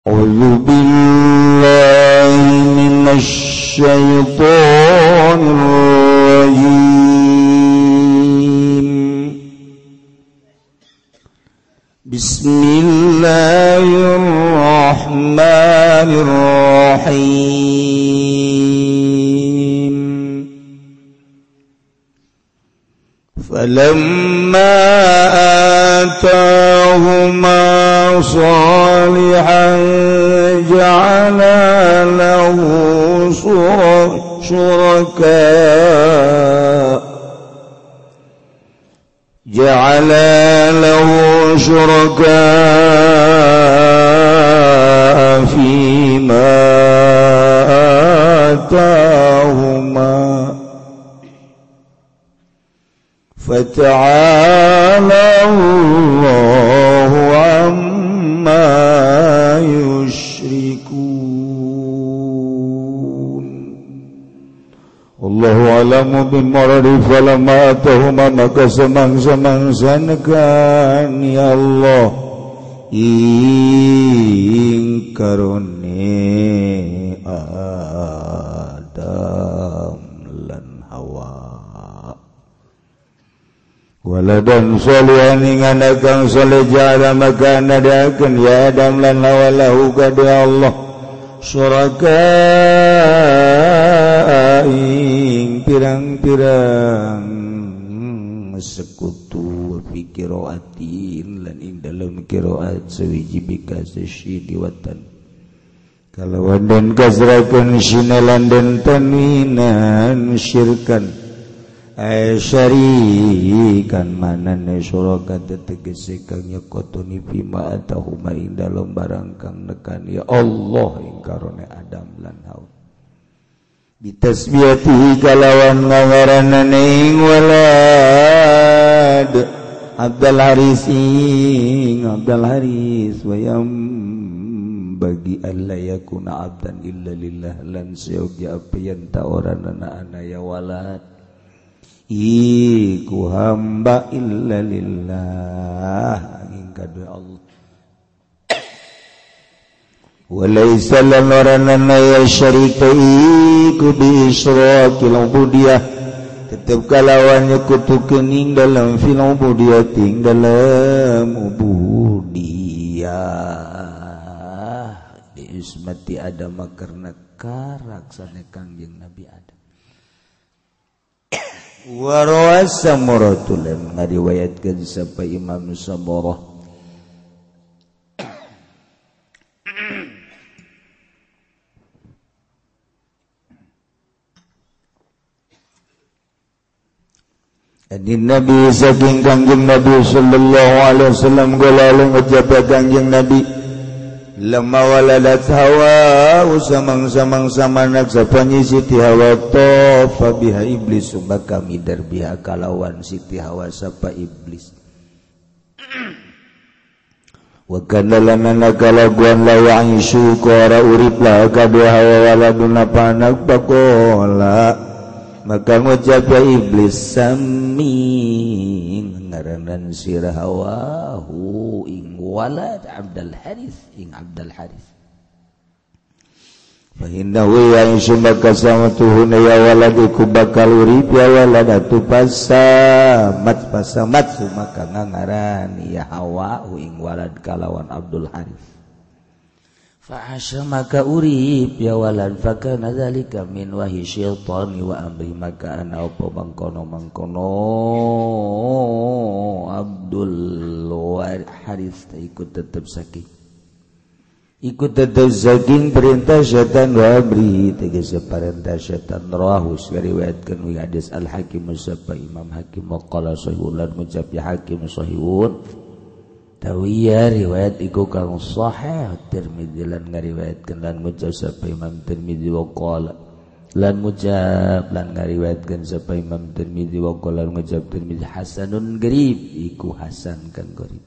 أعوذ بالله من الشيطان الرجيم. بسم الله الرحمن الرحيم. فلما آتاهما صالحا جعلنا له شركاء فيما آتاهما فتعالى الله عما يشركون. Allahu a'lamu bimaradi falamma atahuma maka semangsa-mangsanekan ya Allah ing karunia Adam lan Hawa waladan sholihan ing anak kang saleh jalan maka nadakeun ya Adam lan Hawa lahu ka Allah syuraka ing pirang-pirang sekutu fikiraatin lan ing dalam qiraat sawiji bikasi syidi watan kalawan dan kasrakan sinalan dan tanwinan syirkan syarikan manane suraka tegese kang nyekotoni bima atahuma ing dalem barang kang nekan ya Allah ing karone Adam lan Hawa bitasbiyatihi kalawan ngawaranane ing walad Abdul Haris wayam bagi alla yakuna abdan illa lillah lan seoge apian ta ora ana ya walad iku hamba illa lillah angin kadue Allah walaysa lanarana ya syarika iku biisrakil ubudiyah tetep kalawannya kutukening dalam fil ubudiyah ting dalam ubudiyah diismati adama karena karaksane kangjeng Nabi Adam warawa samuratul ngariwayatkeun sampai Imam Samurah Adin Nabi saking kangjeng Nabi sallallahu alaihi wasallam golale ngejaba kangjeng Nabi lamma waladat hawa usamang-samangsa manak sapani Siti Hawa tofa biha iblis maka midar biha kalawan Siti Hawa sapa iblis wa kana lanana kalaguan la ya'ishu qara urip la kadu hawa waladuna panak pakola maka ngucap ya iblis sami ngaranan sirah hawahu ing walad Abdul Haris fahinnahu ya insumaka samatuhuna ya waladiku bakal urib ya waladatu pasamat sumaka ngarani ya hawahu ing walad kalawan Abdul Haris fa'asya maka urib ya walad fakana dhalika min wahi syaitani wa amri maka ana apa mangkono Abdul Haris ikut tetap saking perintah syaitan wa amri tegese perintah syaitan rahus riwayatkeun wi hadis al hakim musabba Imam Hakim waqala sahihulan mucap ya hakim sahihun tawiyah riwayat iku kang sahih Tirmidzi lan ngariwayatkeun lan mucap sapa Imam Tirmidzi waqala lan mucap lan ngariwayatkeun sapa Imam Tirmidzi waqala lan mucap Tirmidzi hasanun gharib iku hasan kang gharib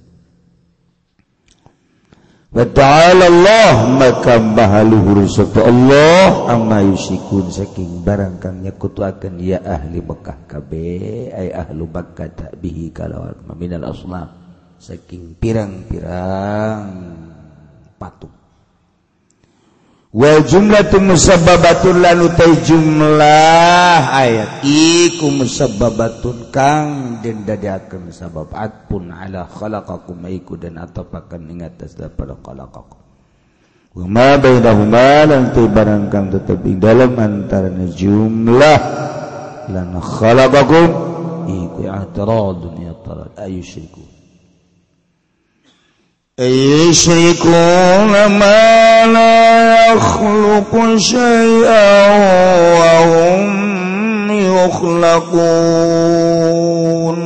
wa ta'ala Allah maka bahaluhur sapa Allah amma yusikun saking barang kang nyakutuakeun ya ahli Mekah kabeh ay ahlu Makkah bihi kalawan minal aslam saking pirang-pirang patung Wal jumlatun musabbabatun lan utai jumlah ayat iku musabbabatun kang den dadiakeun sabab atpun ala khalaqakum iku dan atapakan ing atas daripada khalaqakum wa ma bainahuma lan tibarang kang tetep ing dalem antarané jumlah lan khalaqakum iku i'tiradun ya tarad ayusyriku يشركون ما لا يخلق شيئا وهم يخلقون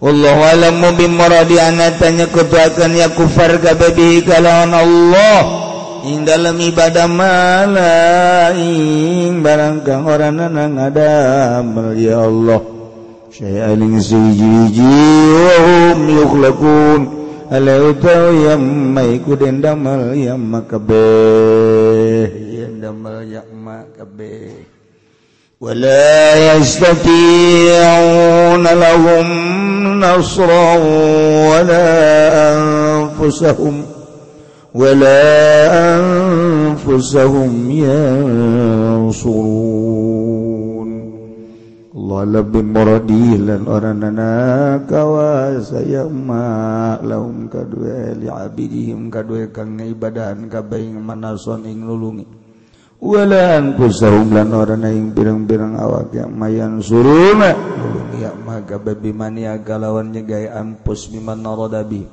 والله أعلم بمراد أنا tanya ketuakan ya kufar kabebi kalawan Allah ing dalam ibadah malaing barangkang orang nang ada melia Allah syai'an ing siji-ji wa hum yukhlaqun alau tahu yang maiku dendamal yang makabeh yang damal yang makabeh wala yastati'una lahum nasran wala anfusahum yansurun Allah lebih muradilan orang anak kawasa yang maklum kadue li abidihim kadue kang ibadahan kabaing manason ing nulungi walan kusahum lan orang ing pirang-pirang awak yang mayan suruna nulungi ya maga babi mania galawan nyegai ampus biman narodabi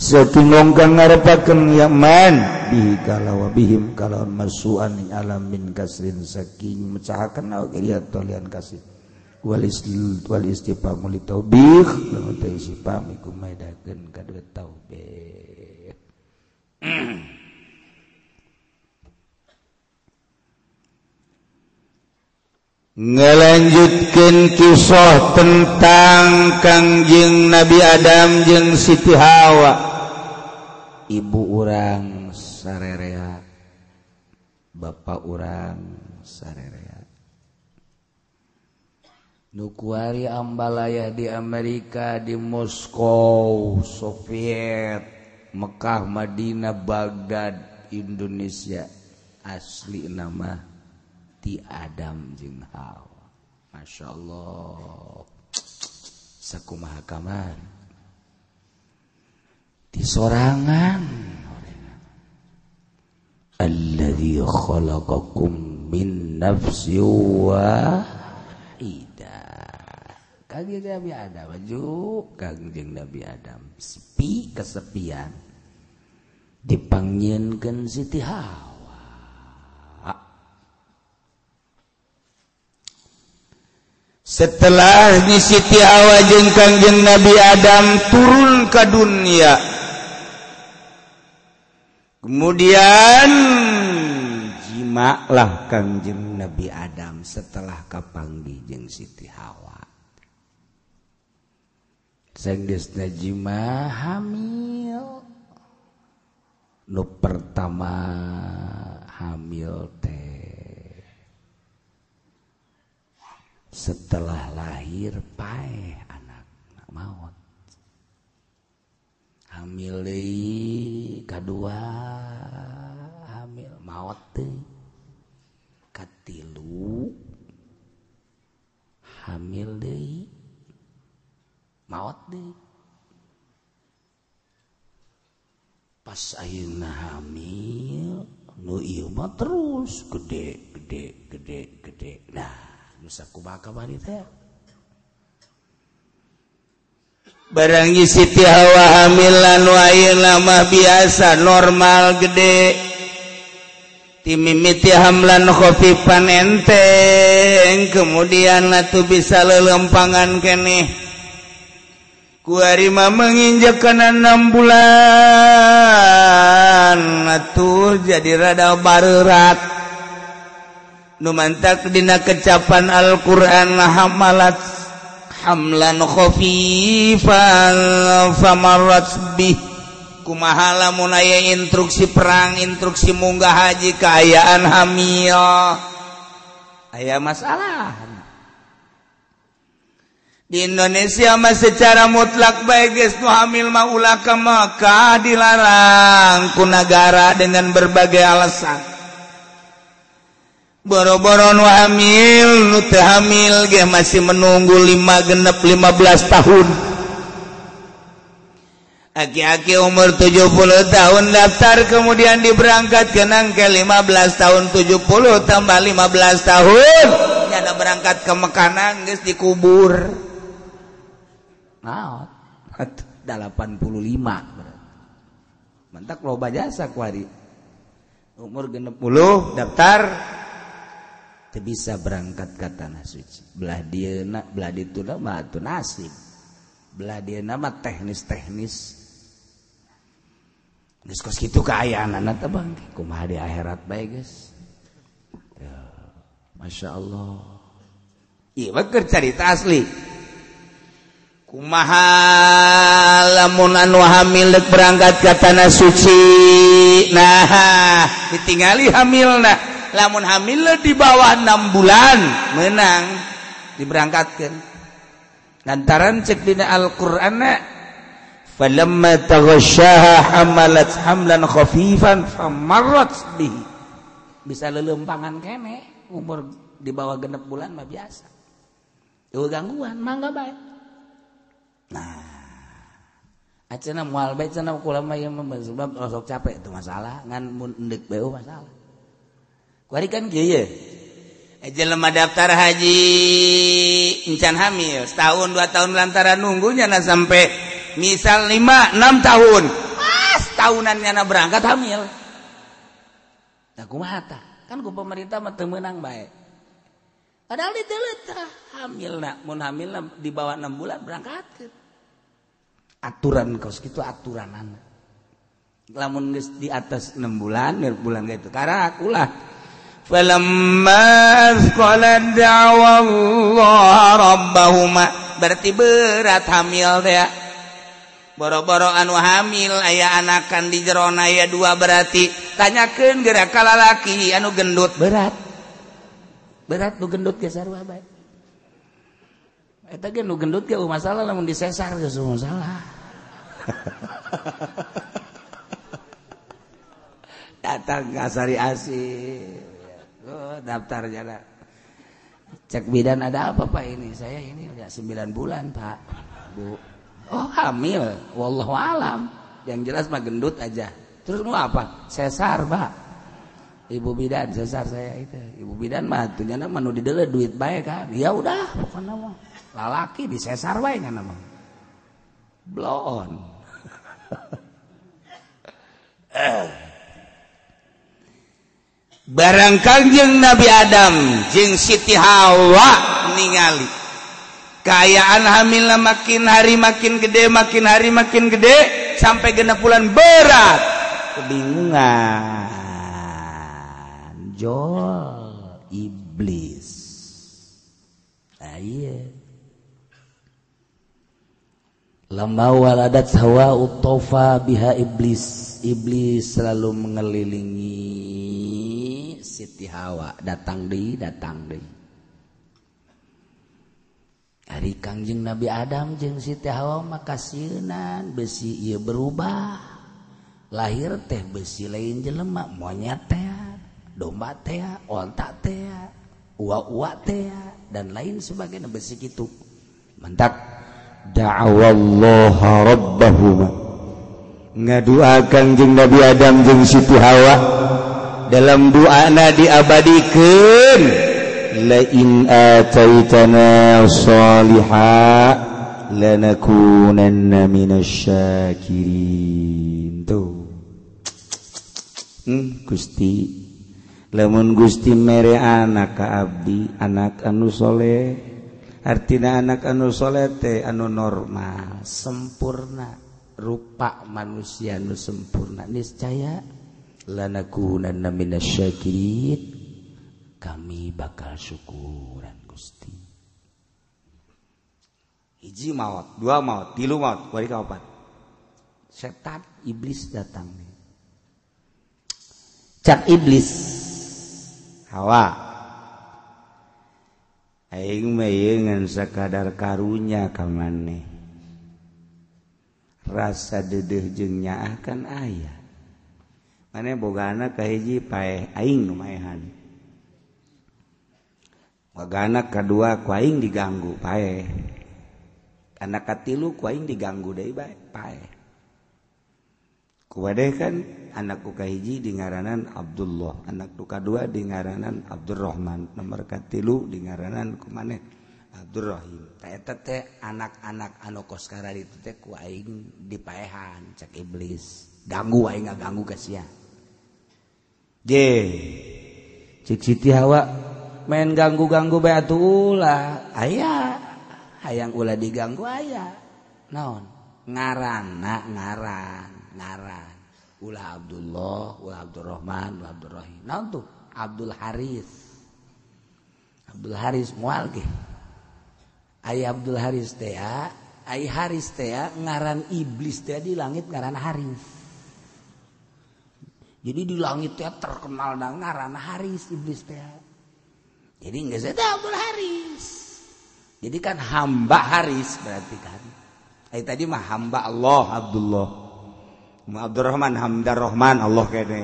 setunong kang ngarepaken ya man bihi kalawa bihim kalawan masuan ing alam min kasrin saking mecahaken awak lihat tolian kasih wal istifham li taubih lamun teh istifham iku maedakeun kadue taubih ngalanjutkeun kisah tentang Kangjeng Nabi Adam jeung Siti Hawa ibu urang sararea bapa urang sararea nukuari ambalaya di Amerika, di Moskow, Soviet, Mekah, Madinah, Baghdad, Indonesia asli nama ti Adam jeung Hawa. Masya Allah, sakumaha kamari ti sorangan alladzi khalaqakum min nafsin wahidah. Kangjeng Nabi Adam maju, Kangjeng Nabi Adam sepi kesepian dipanggilkan Siti Hawa. Setelah ni Siti Hawa jeung Kangjeng Nabi Adam turun ke dunia, kemudian jimaklah Kangjeng Nabi Adam setelah kapanggih jeung Siti Hawa. Sang desna jima hamil nu pertama hamil teh setelah lahir paeh anak maut hamil deui kadua hamil maut teh katilu hamil deui maut deh pas ayeuna hamil nu ieu mah terus gede nah geus sakumaha kamari teh barang Siti Hawa hamil anu ayeuna mah biasa normal gede timimiti hamlan khafifan enteng kemudian atuh bisa lelempangan keneh kuarima menginjak kanan 6 bulan atur jadi rada barerat nu mantak dina kecapan Al-Qur'an hamalat hamlan khafifan famarrat bih kumaha lamun aya instruksi perang instruksi munggah haji kaayaan hamil aya masalah di Indonesia mah secara mutlak bae geus nu hamil mah ulah ka Mekah dilarang ku negara dengan berbagai alasan. boro-boro nu hamil nu teu hamil ge masih menunggu 5 genep 15 tahun. Aki-aki umur 70 tahun daftar kemudian diberangkatkeun angke 15 tahun 70 tambah 15 tahun nyana berangkat ke Mekanan geus dikubur. Naon? 85 berarti. Mantak loba jasa kuari. Umur 60 daftar bisa berangkat ke tanah suci. Belah dieuna, belah dituna mah atuh nasib. Belah dieuna mah teknis-teknis. Geus kos kitu kaayaanana teh Bang, kumaha di akhirat bae geus. Masya Allah. Ieu mah keur carita asli. Kumaha lamun anu hamil deuk berangkat ke tanah suci. Nah, ditingali hamilna. Lamun hamil di bawah 6 bulan menang diberangkatkan lantaran cek dina Al-Qur'ana falamma taghasyaha hamalat hamlan khafifan famarrat bihi bisa lelempangan kene umur di bawah 6 bulan mah biasa eueuh gangguan mangga bae. Nah acenah moal bae cenah kulama ieu mah sebab sok capek itu masalah ngan mun endek bae masalah. Kuari kan kieu jelema daftar haji encan hamil setahun 2 tahun lantaran nunggunya na sampai misal 5 6 tahun pas tahunannya na berangkat hamil tak kumaha tah kan ku pemerintah mah teu meunang bae padahal diteuleut tah hamilna mun hamilna di bawah 6 bulan berangkatkeun aturan kos kitu aturanan lamun geus di atas 6 bulan mir bulan kitu karak ulah. Falamma azqalat da'wa Allah rabbahuma berarti berat hamil teh. Boro-boro anu hamil aya anakan di jerona aya 2 berarti tanyakeun geura ka lalaki anu gendut berat. Berat nu gendut ge sarua bae. Eta ge nu gendut ge masalah lamun disesar geus masalah. Datang ka sari asih. Oh, daftar jalan cek bidan ada apa Pak ini saya ini udah 9 bulan Pak Bu. Oh hamil wallahu alam yang jelas mah gendut aja terus mau apa sesar Pak ibu bidan sesar saya itu ibu bidan mah tujuannya menu didele duit baik kan ya udah pokoknya mah lalaki di sesar baik kan mah blow on. Barang kanjeng Nabi Adam jeung Siti Hawa ningali kaayaan hamilna makin hari makin gede sampai 6 bulan berat kebingungan jol iblis ayeuna lamma waladat Hawa utofa biha iblis selalu mengelilingi Siti Hawa datang deui. Ari kanjeng Nabi Adam jeung Siti Hawa maka sieunan besi ieu berubah. Lahir teh besi lain jelema, monyet teh, domba teh, onta teh, uwa-uwa teh dan lain sebagainya besi kitu. Mantap. Da'awallaha rabbahuma. Ngaduakeun jeung Nabi Adam jeung Siti Hawa. Dalam doana diabadikeun la in ataitana salihah lanakunanna minasyakirin tuh. Gusti lamun Gusti mere anak ka abdi anak anu soleh artina anak anu soleh teh anu normal sempurna rupa manusia anu sempurna niscaya lanakunanna minasyakirin kami bakal syukuran Gusti. Hiji maut, 2 maut, 3 maut, 4. Setan iblis datang. Cak iblis Hawa. Aing mah ngan sakadar karunya ka maneh. Rasa deudeuh jeung nyaah kan aya. Mane boga anak kahiji paeh aing nu maehan Wagana kedua kuaing diganggu pae. Anak katilu kuaing diganggu deui bae pae. Kuwadeh kan anak ukahiji di ngaranan Abdullah, anak kadua di ngaranan Abdurrahman, nomor katilu di ngaranan kumaneh Abdurrahim. Ta eta teh anak-anak anu kos karana ditu teh kuaing dipaehan cak iblis. Ganggu aing ngaganggu ka sia. Je. Cik Siti Hawa main ganggu-ganggu bae atuh ulah aya hayang ulah diganggu aya naon ngaran ulah Abdullah ulah Abdurrahman ulah Abdurrahim naon tuh Abdul Haris moal ge aya Abdul Haris teh ai Haris teh ngaran iblis teh di langit ngaran Haris jadi di langit teh terkenal dengan ngaran Haris iblis teh. Jadi nggak saya tahu Abdul Haris. Jadi kan hamba Haris berarti kan. Tadi mah hamba Allah Abdullah. Mun Abdurrahman hamba Rahman Allah kene.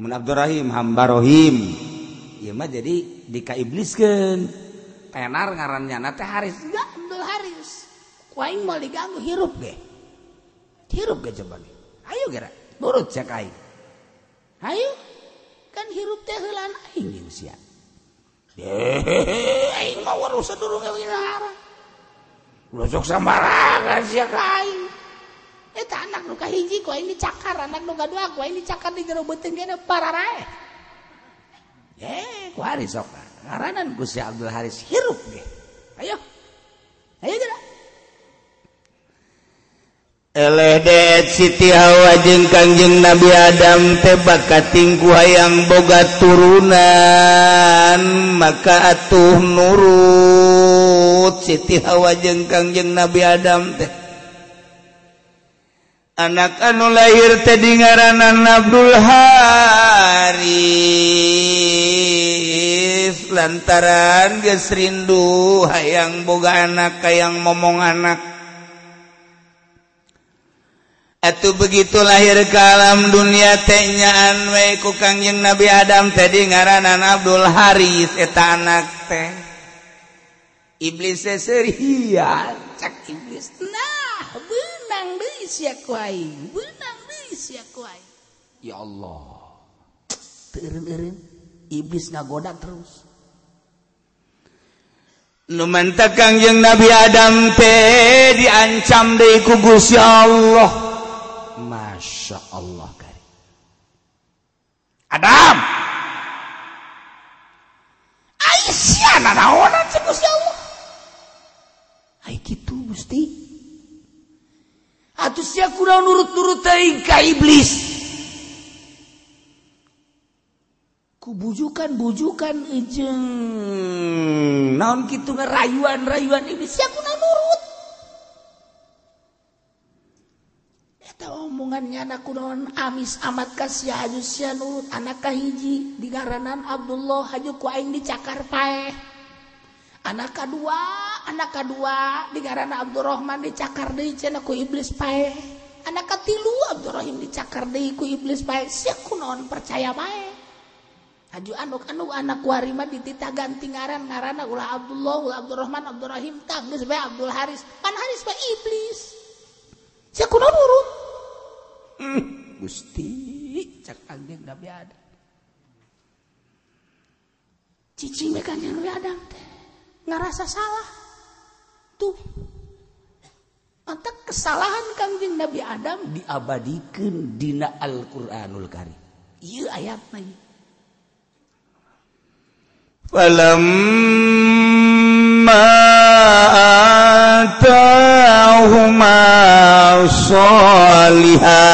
Mun Abdurrahim hamba Rahim. Ieu mah jadi dikaibliskeun. Tenar ngarannya na teh Haris, enggak Abdul Haris. Kuaing mau diganggu hirup ge. Hirup ge coba ge. Ayo geura, nurut cek aing. Ayo kan hirup teh heulan aing jeung sia. Hehehe, aing mah warusa durung ngewinara. Losok sambarangan sia ka aing. Eta anak nu kahiji ku aing dicakar, anak nu kadua ku aing dicakar di jero beuteung kene pararae. Ku Haris sok. Ngaranan ku si Abdul Haris hirup ge. Ayo. Ayo geura. Eleh deet Siti Hawa jeung Kangjeng Nabi Adam teh bakatingku hayang boga turunan maka atuh nurut Siti Hawa jeung Kangjeng Nabi Adam teh anak anu lahir teh dingaranan Abdul Haris lantaran geus rindu hayang boga anak hayang momong anak. Atuh begitu lahir ke alam dunia teh nyaan we ku Kangjeng Nabi Adam tadi ngaranan Abdul Haris eta anak teh iblis seria cak iblis nah beunang deui sia ku aing ya Allah teu eureun iblis ngagoda terus nu manta Kangjeng Nabi Adam teh diancam deui ku Gusti Allah. Masya Allah kari Adam Aisyah nanaonan sekus ya Allah ay gitu mesti atusnya kurang nurut-nurut ka iblis ku bujukan ejeng naon gitu ngerayuan iblis ya kurang nurut omongannya anak kunaon amis amat kasih haju sia nurut anak kahiji di ngaranan Abdullah haju ku aing dicakar paeh anak kedua di ngaranan Abdurrahman dicakar deui cenah ku iblis paeh anak katilu Abdurrahim dicakar deui ku iblis paeh sia kunaon percaya bae haju anu anak kuari mah dititah ganti ngaran ulah Abdullah ulah Abdurrahman Abdurrahim tah geus bae Abdul Haris pan Haris bae iblis sia kunaon nurut. Gusti cak Kangjeng Nabi Adam cicing Kangjeng Nabi Adam teh ngarasa salah tuh antak kesalahan Kangjeng Nabi Adam diabadikeun dina Al-Qur'anul Karim ieu ayatna ieu atahuma sholiha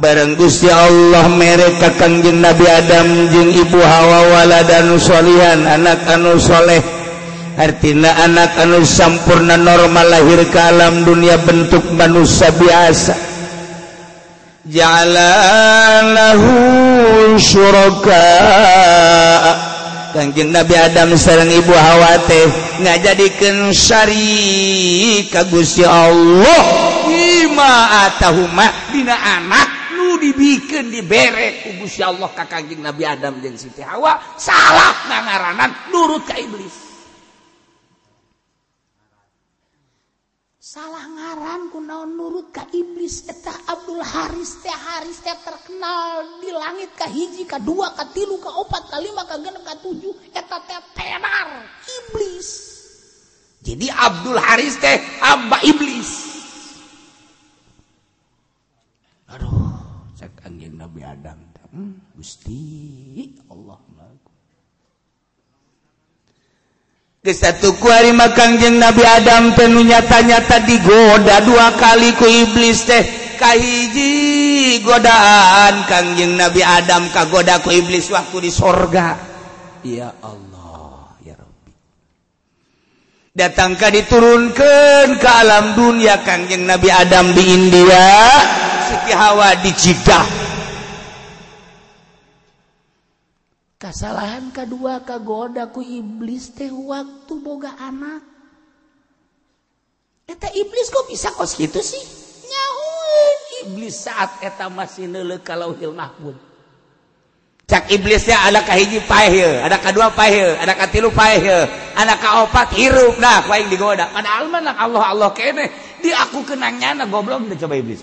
bareng Gusti Allah mereka Kangjeng Nabi Adam jeung Ibu Hawa waladan sholihan anak anu soleh artina anak anu sampurna normal lahir ke alam dunia bentuk manusia biasa ja'ala lahu syuraka Kangjeng Nabi Adam sareng Ibu Hawa teh ngajadikeun sari ka Gusti Allah ima atahuma dina anak nu dibikin diberek ku Gusti Allah ka Kanjeng Nabi Adam jeung Siti Hawa salah ngaranan nurut ka iblis. Salah ngaran kunaon nurut ka iblis eta Abdul Haris teh terkenal di langit ka hiji, ka dua, ka tilu, ka opat, ka lima, ka genep, ka tujuh eta teh tenar iblis. Jadi Abdul Haris teh amba iblis. Aduh, cek anjing Nabi Adam. Gusti Allah lagu. Kesatu ku hari makan jeng Nabi Adam penuh nyata-nyata digoda dua kali ku iblis teh. Kahiji godaan kangjeng Nabi Adam kagoda ku iblis waktu di sorga. Ya Allah, ya Rabbi. Datangkah diturunkan ke alam dunia kangjeng Nabi Adam di India. Siti Hawa dicidah. Kesalahan kedua kagoda ku iblis teh waktu boga anak. Eta iblis kok bisa kos gitu sih? Nyahuin iblis saat eta masih neuleuh ka Lauhil Mahfuz. Cak iblisnya ada kahiji paeh, ada kadua paeh, ada katilu paeh, ada kaopat hirup. Nah, kuaing digoda. Padahal mah Allah Allah kene di aku kenangnya goblok udah coba iblis.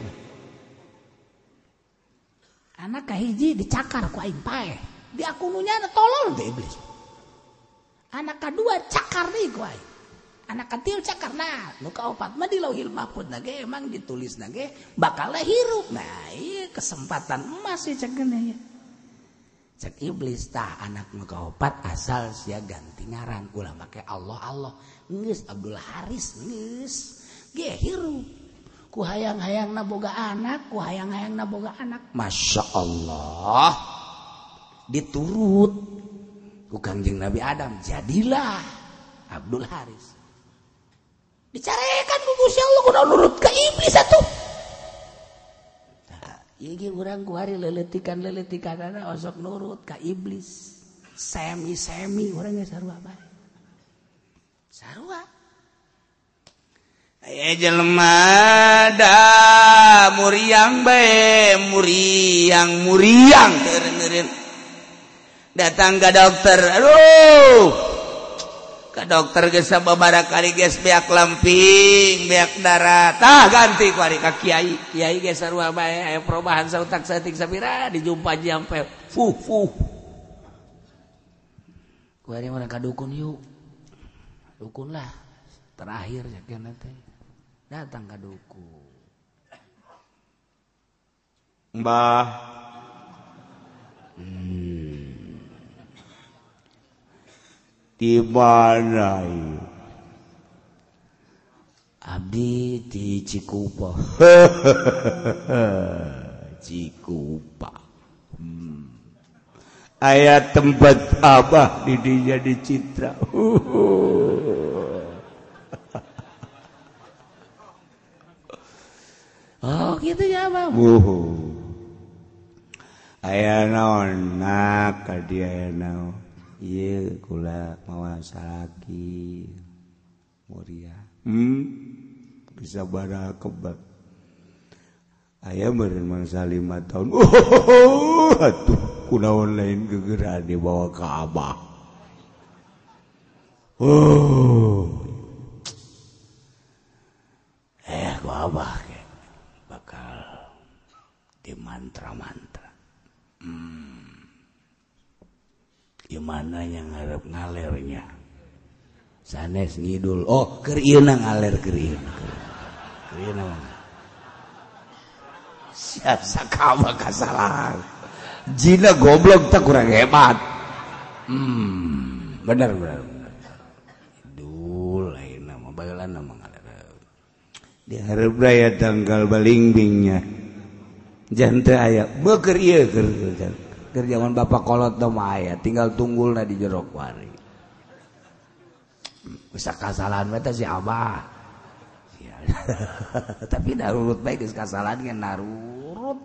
Anak kahiji dicakar ku aing paeh. Di aku nunyana tolol teh iblis. Anak kedua cakar deui ku aing. Anak katilu cakar nah, nu kaopat mah di Lauhil Mahfuz na ge emang ditulis na ge bakal hirup. Nah, ieu kesempatan emas ieu cenah ya. Cek iblis tah anak nu kaopat asal sia ganti ngaran ulama make Allah Allah. Geus Abdul Haris geus ge hirup. Ku hayang-hayang na boga anak, ku hayang-hayang na boga anak. Masya Allah, diturut ku Kangjeng Nabi Adam, jadilah Abdul Haris. Dicarekan ku Gusti Allah, ku nurut ke iblis atuh. Nah, iki urang ku hari leletikan-leletikanana osok nurut ke iblis. Semi-semi urang ge sarua bae. Sarua. Aya jelema da muriang bae muriang teureun datang ka dokter. Aduh, ka dokter geus sababaraha kali geus beak lemping beak darah tah ganti ku ari ka kiai. Kiai geus sarua bae aya perubahan sautak saeutik sapira dijumpa jampe fuh ku ari urang ka dukun yuk. Dukun lah terakhir sakena teh datang ke duku. Mbah. Di mana? Abdi di Cikupa. Cikupa. Aya tempat abah di dinya di Citra. Oh gitu ya Bang. Aya naon nak ka dieu aya naon? Ieu kula mawa salaki. Muria. Bisa bara kebak. Aya meureun mangsa 5 tahun. Atuh kunaon lain gegeran dibawa ka Abah. Ku Abah di mantra-mantra. Gimana yang ngarep ngalernya? Sanes ngidul. Oh, keur ieu na ngaler keur ieu. Keur ieu na. Sia sakabeh kasalahan. Jina goblok teh kurang hebat. Bener. Ngidul lain mah bagelan mah ngaler. Diharep raya tanggal balingbingnya. Jante aya beukeun ieu keur jaman bapak kolot teh mah aya tinggal tunggulna di jero kuari. Bisa kasalahan mah teh si Abah. Tapi narurut bae geus kasalahan ngan narurut.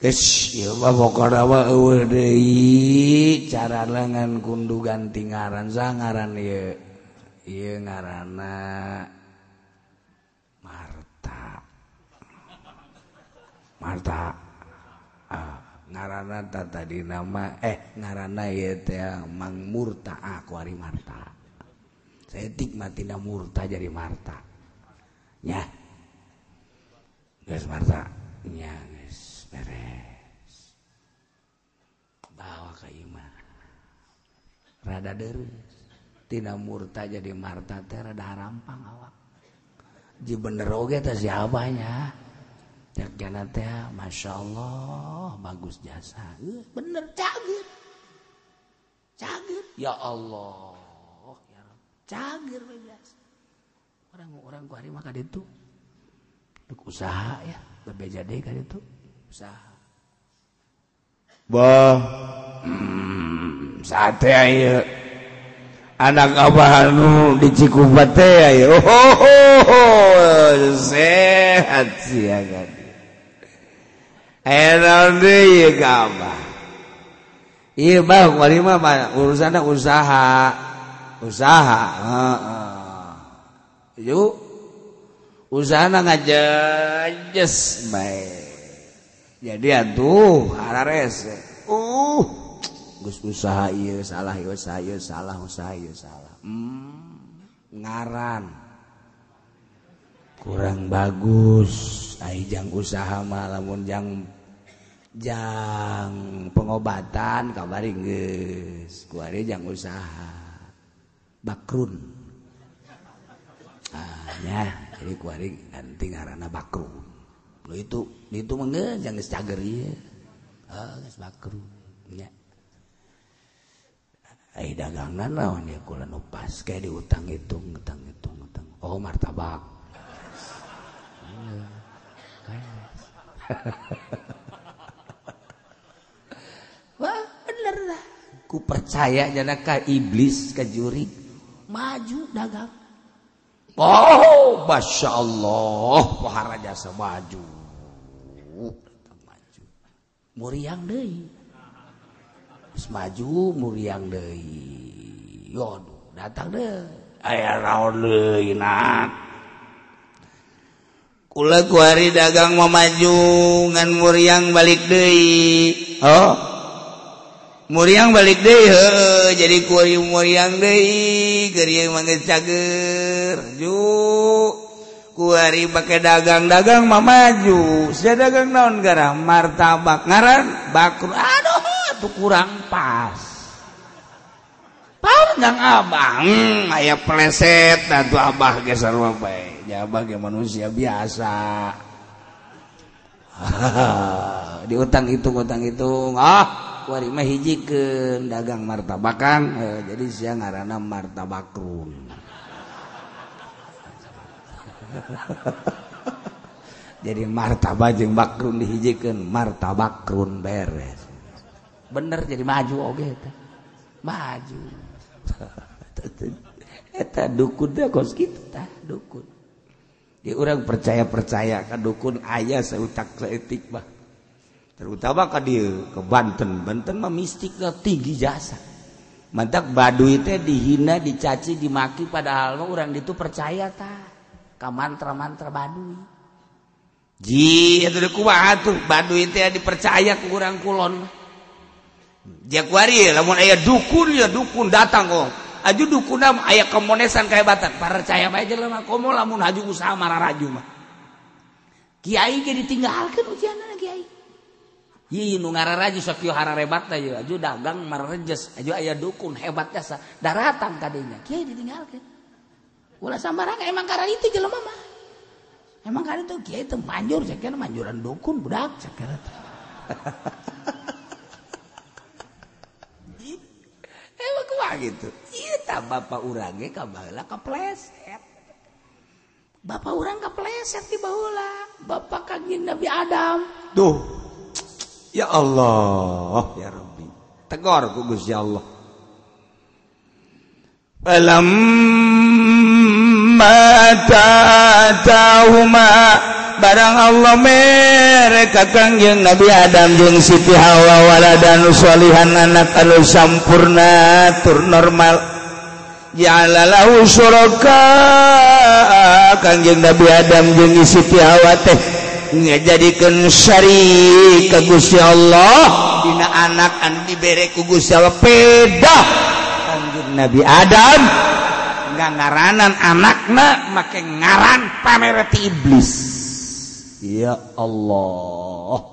Geus ieu mah pokona mah eueuh deui carana ngan kundu ganti ngaran sangaran ieu. Ieu ngaranna mata ngarana tata di nama ngarana yaitu mang murta aku hari marta saya tikmatina murta jadi marta ya guys marta ya guys beres bawa ke imah rada deres tina murta jadi marta teh rada harampang awak ji bener oge teh siapanya cak jana teh masya Allah bagus jasa bener cagir ya Allah ya Rob cagir beres orang-orang ku hari maka ditu duk usaha ya bebeja deui ka ditu usaha bah sate ayeuna anak abah anu di Cikupa teh ya sehat sia gadi ayeuna deui ka abah ieu bah kumaha mah urusanna usaha yuk usahana ngajejes bae jadi atuh harares geus usaha ieu salah ieu salah ieu salah usaha ieu salah ngaran kurang bagus ai jang usaha mah lamun jang pengobatan kabari geus ku ari jang usaha bakrun ya jadi kuari ganti ngarana bakru lo itu mengge jangan cager ya gas bakru ya dagangna naon ya kula nu pas kayak diutang utang oh martabak wah bener lah ku percaya jana ka iblis ka juri maju dagang. Oh, masya Allah, pahara jasa maju, muriang deui, maju muriang deui, yodoh datang deh, ayah raon deui nak, kula kuari dagang mau maju ngan muriang balik deui, oh, muriang balik deui, jadi kuari muriang deui, geureung mangga cager ju ku hari pakai dagang mah maju sia dagang naon garam martabak ngaran bakru aduh atuh kurang pas pandang abang aya pleset atuh abah ge sarua bae ya abah ge manusia biasa diutang hitung kuari mah hijikeun dagang martabakan jadi sia ngaranna martabakrun jadi martabak jeung bakrun dihijikeun martabakrun beres bener jadi maju oge eta maju eta dukun teh kos kitu tah dukun di urang percaya ka dukun aya sautak saeutik mah terutama ka dieu ke Banten mah mistikna tinggi jasa mantak baduy teh dihina dicaci dimaki padahal mah urang ditu percaya tah ka mantra-mantra baduy ji atuh dikumaha atuh baduy teh dipercaya ku urang kulon jak wari lamun aya dukun ya dukun datang kok aju dukunna aya kemonesan kahebatan percaya bae jelema komo lamun haju usaha mararaju mah kiai ge ditinggalkeun ujianna kiai ieu nu ngararaji sok kieu hararebat teh aju dagang marerejes aju aya dukun hebat jasa daratang ka dinya kiai ditinggalkeun ulah sambarang emang karena itu jelema mah. Emang karena itu kiai teh manjur, sakira manjuran dukun budak sakira. Emang kumaha kitu. Ieu tah bapak urang ge ka baheula kapleset. Bapak urang kapleset di baheula, bapak kagin Nabi Adam. Duh. Ya Allah, ya Rabbi. Tegor ku Gusti Allah. Mata-tahuma barang Allah mereka kangjeng Nabi Adam jeung Siti Hawa waladan sholihan anak anu sampurna tur normal ja'alalahu syuraka kangjeng Nabi Adam jeung Siti Hawa teh ngejadikeun syari ka Gusti Allah dina anak anu dibere ku Gusti Allah pedah Kanjeng Nabi Adam ngangaranan anakna make ngaran pamerti iblis. Ya Allah.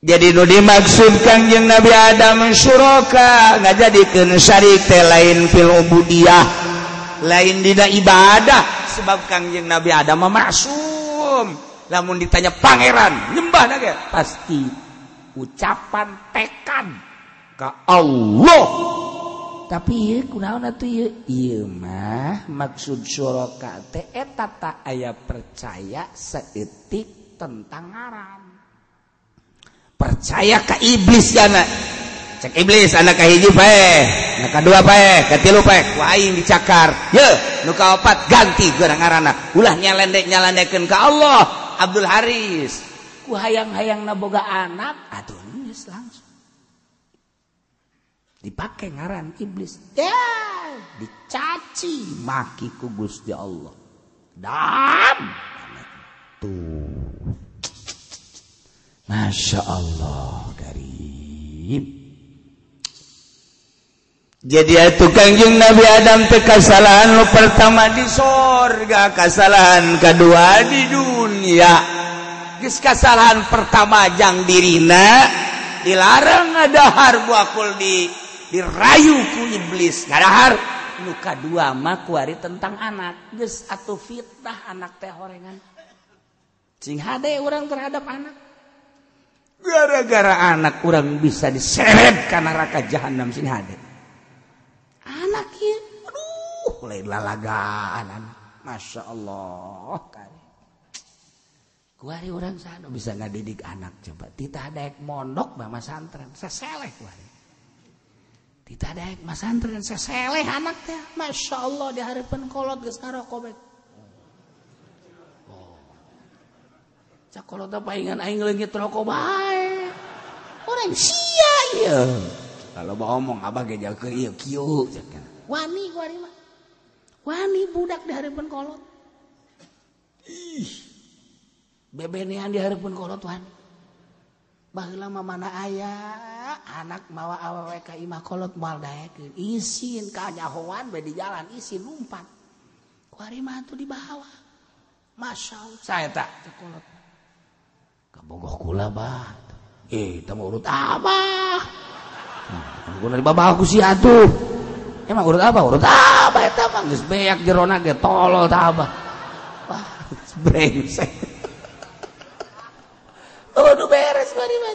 Jadi nu dimaksud Kanjeng Nabi Adam syuraka ngajadikeun syarik teh lain fil ubudiyah, lain dina ibadah sebab Kanjeng Nabi Adam mah maksum. Lamun ditanya pangeran nyembah nage pasti ucapan tekan ka Allah. Tapi ieu kunaon atuh ieu? Ieu mah maksud syuraka teh eta ta aya percaya saeutik tentang ngaran. Percaya ke iblis jana cek iblis anak kahiji paeh anak kedua paeh ketilu paeh ku aing dicakar ye nu kaopat ganti geurang ngaranna ulah nyalendek-nyalendekeun ka Allah Abdul Haris ku hayang-hayangna boga anak atuh geus langsung dipake ngaran iblis dah dicaci maki ku Gusti Allah dam tuh. Masya Allah karim. Jadi atuh Kanjeng Nabi Adam teh kasalahan nu pertama di sorga, kasalahan kedua di dunia. Geus kasalahan pertama jang dirina dilarang ngadahar buakul dirayu ku iblis. Ngadahar nu kadua mah kuari tentang anak. Geus atuh fitnah anak teh horengan. Cing hade urang terhadap anak. Gara-gara anak kurang bisa diseret karena neraka jahanam sini ada anaknya aduh lain lalagaan masya Allah kali kuari orang sana bisa ngadidik anak coba tita daek mondok mama santren seseleh kuari tita daek mas santren seseleh anaknya masya Allah di harapan kolot geus ngarokobek cak kalau tak pahingan aing leungit rokok bae. Orang sia ieu. Kalau baomong abah ge jakeun ieu kieu cak kana. Wani kuari mah. Wani budak di hareupeun kolot. Ih. Bebenean di hareupeun kolot wani. Baheula mah mana aya anak mawa awewe ka imah kolot moal daekeun. Isin ka nyahoan bae di jalan isin lumpat. Kuari mah atuh dibawa. Masyaallah. Saeta teh kolot. Kabogoh kula bah, temu urut abah. Guna di babah aku sih atuh. Emang urut abah, eta mah geus beak jerona ge tolol ta abah. Wah, brengsek. Udah beres bari mah.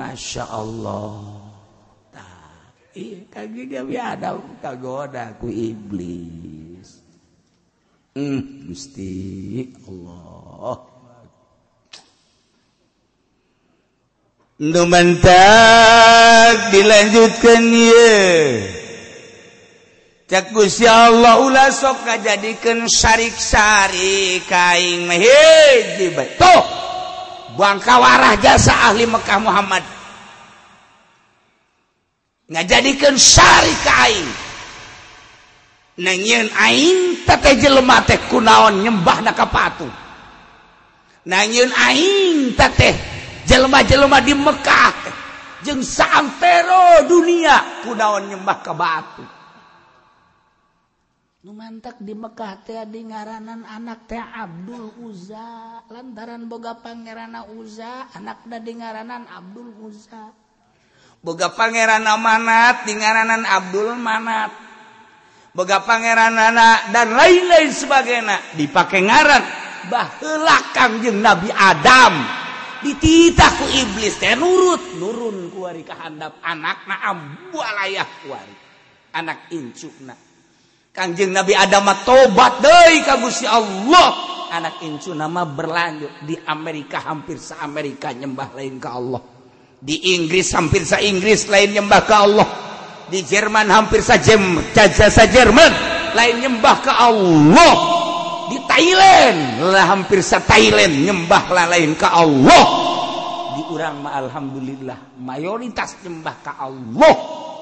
Masya Allah. Tah, ieu kagigna biada kagoda ku iblis. Gusti Allah. Nu mantak dilanjutkan ye. Cak Gusti Allah ulah sok ngajadikeun syarik-syarik kaing mah hiji bae. Tuh. Buang kawarah jasa ahli Mekah Muhammad. Ngajadikeun syarik kaing. Nangieun aing teh jelema teh kunaon nyembahna ka patung. Nangieun aing teh jelema-jelema di Mekah jeung saantero dunia kunaon nyembah ka batu. Nu mantak di Mekah teh di ngaranan anak teh Abdul Uzza lantaran boga pangeranna Uzza anakna di ngaranan Abdul Uzza. Boga pangeranna Manat di ngaranan Abdul Manat. Boga pangeranana dan lain-lain sebagainya dipake ngaran baheula Kangjeng Nabi Adam. Dititah ku iblis teh nurut nurun kuari kahandap anakna ambualayah kuari anak incuna Kangjeng Nabi Adam tobat deui ka Gusti Allah anak incuna mah berlanjut di Amerika hampir sa Amerika nyembah lain ka Allah di Inggris hampir sa Inggris lain nyembah ka Allah di Jerman hampir sa Jerman lain nyembah ka Allah di Thailand lah hampir sa Thailand nyembah lah lain ka Allah di urang mah alhamdulillah mayoritas nyembah ka Allah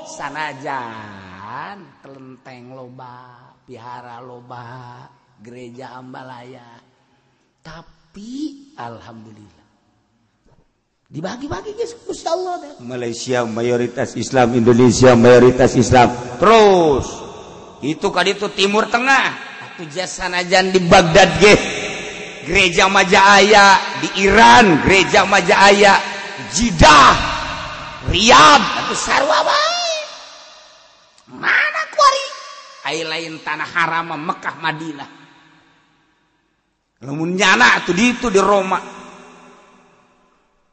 sanajan kelenteng loba, pihara loba, gereja Ambalaya Tapi alhamdulillah dibagi-bagi guys, Gusti Allah deh. Malaysia mayoritas Islam, Indonesia mayoritas Islam. Terus itu kali itu Timur Tengah. Atuh jasanajan di Baghdad guys. Gereja Maja Aya di Iran, Gereja Maja Aya Jeddah, Riyadh, atuh sarua bae. Mana kuari? Ai lain tanah haram Mekah Madinah. Lamun nyana atuh ditu di Roma.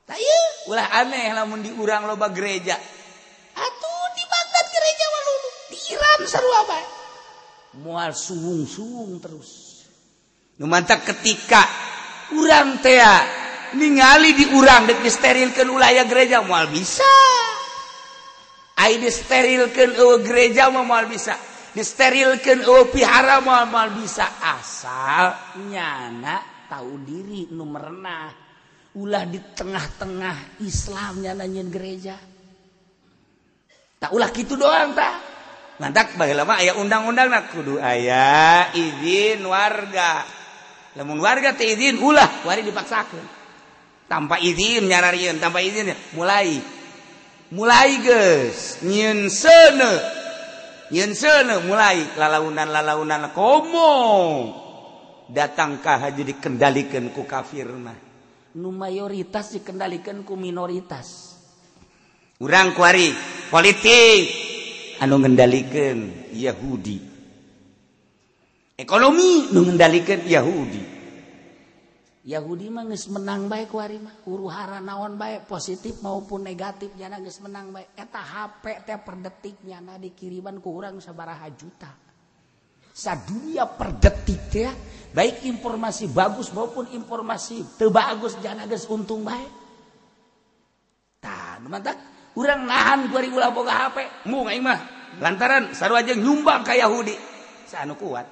Tayeu ulah aneh lamun diurang loba gereja. Atuh di Baghdad gereja walulu, di Iran sarua bae. Moal suung-suung terus. Nu mantap ketika urang teh ningali diurang deuk disterilkeun ulah aya gereja moal bisa. Ai disterilkeun eueuh gereja mah moal bisa. Disterilkeun eueuh pihara moal bisa asal nyana tahu diri nu merenah. Ulah di tengah-tengah Islamnya nanyain gereja. Tak ulah gitu doang tak. Ngantak bagaimana ayah undang-undang nak kudu ayah izin warga. Lamun warga teh izin ulah wari dipaksakan. Tanpa izin nyararian, tanpa izin mulai. Mulai guys, nyeun seuneu mulai lalaunan-lalaunan komong. Datang ka haji dikendalikeun ku kafir mah. Nu mayoritas dikendalikan ku minoritas. Urang kuari politik anu ngendalikeun Yahudi. Ekonomi anu ngendalikeun Yahudi. Yahudi mah geus menang bae kuari mah. Huru-hara naon bae positif maupun negatif nyana geus menang bae. Eta HP teh per detik nyana dikiriman ku urang sabaraha juta. Sadunia per detik teh. Baik informasi bagus maupun informasi teu bagus jangan geus untung baik. Tah, mantak urang nahan kuari ulah boga HP, mung aing mah lantaran sarua jeung nyumbang ka Yahudi. Saanu kuat.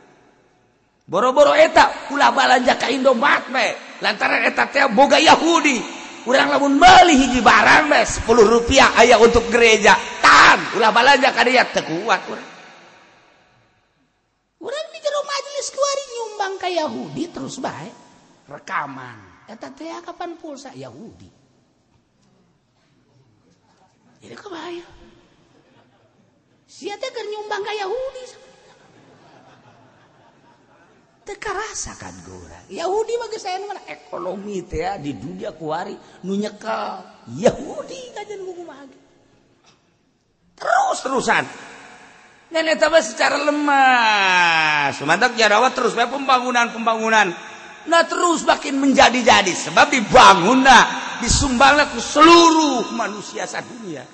Boro-boro eta ulah balanja ka Indomaret bae, lantaran eta teh boga Yahudi. Urang lamun meuli hiji barang bae Rp10 aya untuk gereja. Tan, ulah balanja ka dieu teu kuat urang. Urang di jero majelis kuari nyumbang ka Yahudi terus bae rekaman. Eta teh kapan pulsa Yahudi. Ieu kabaya. Sia teh keur nyumbang ka Yahudi. Teu karasa kan urang. Yahudi mah geus aya mana ekonomi teh di dunia kuari nu nyekel Yahudi kajen kumaha. Terus-terusan dan itu secara lemah. Semantak jarawat terus baik pembangunan-pembangunan. Nah terus makin menjadi-jadi. Sebab dibangunlah. Disumbanglah ke seluruh manusia sadunia.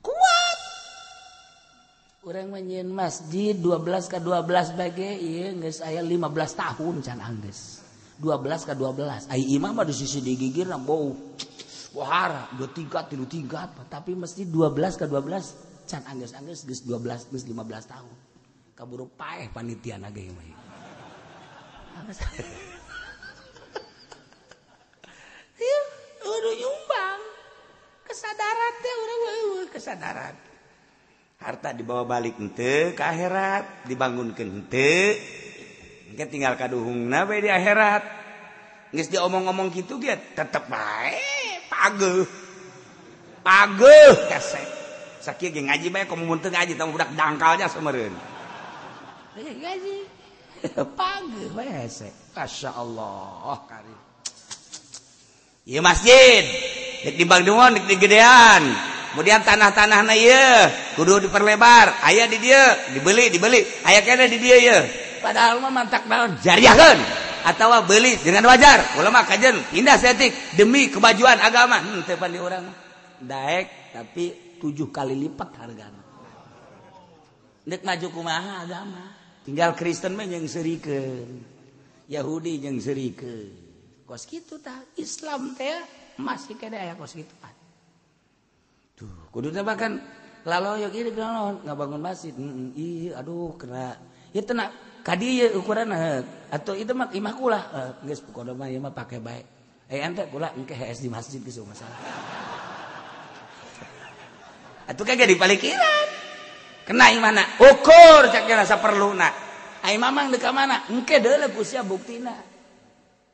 Kuat. Orang menyiin masjid 12 ke 12 bagai. Iya nges ayah 15 tahun can angges. 12 ke 12. Ayah imam ada sisi digigir. Bau. Wahara. 23, 33. Tapi masjid 12 ke 12. Can angges-angges geus 12 geus 15 tahun. Kaburu paeh panitiana ge mah. Ieu uru nyumbang. Kesadaran teh urang kesadaran. Harta dibawa balik henteu ka akhirat, dibangunkeun henteu. Engke tinggal kaduhungna bae di akhirat. Geus diomong-omong kitu ge tetep bae pageuh. Pageuh kasep. Sakia ge ngaji bae komo mun teu ngaji tamu budak dangkalnya sameureun. Ngaji. Panggeuh bae hese. Masyaallah karim. Ieu masjid deuk dibangun deuk digedean. Kemudian tanah-tanahna ieu kudu diperlebar. Aya di dieu dibeli. Aya kana di dieu ieu. Padahal mah mantak naon jariahkeun atawa beuli dengan wajar. Ulama kajen pindah setik demi kemajuan agama. Teu pandi urang mah. Daek tapi 7 kali lipat hargana. Nek maju kumaha agama. Tinggal Kristen mah jeung seurikeun. Yahudi jeung seurikeun. Kos kitu tah Islam teh masih kada aya kos kituan. Tuh, kuduna bahkan laloyok ieu naon ngabangun masjid. Ieu aduh kena. Ieu teh ka dieu ukuranna atuh ieu mah imah kula. Geus pokodo mah ieu mah pake bae. Ente kula engke HS di masjid geus masalah. Atuh kagak dipalikiran. Kena imana? Ukur cak rasa perlu nak. Ai mamang deka mana? Engke deuleuh ku sia buktina.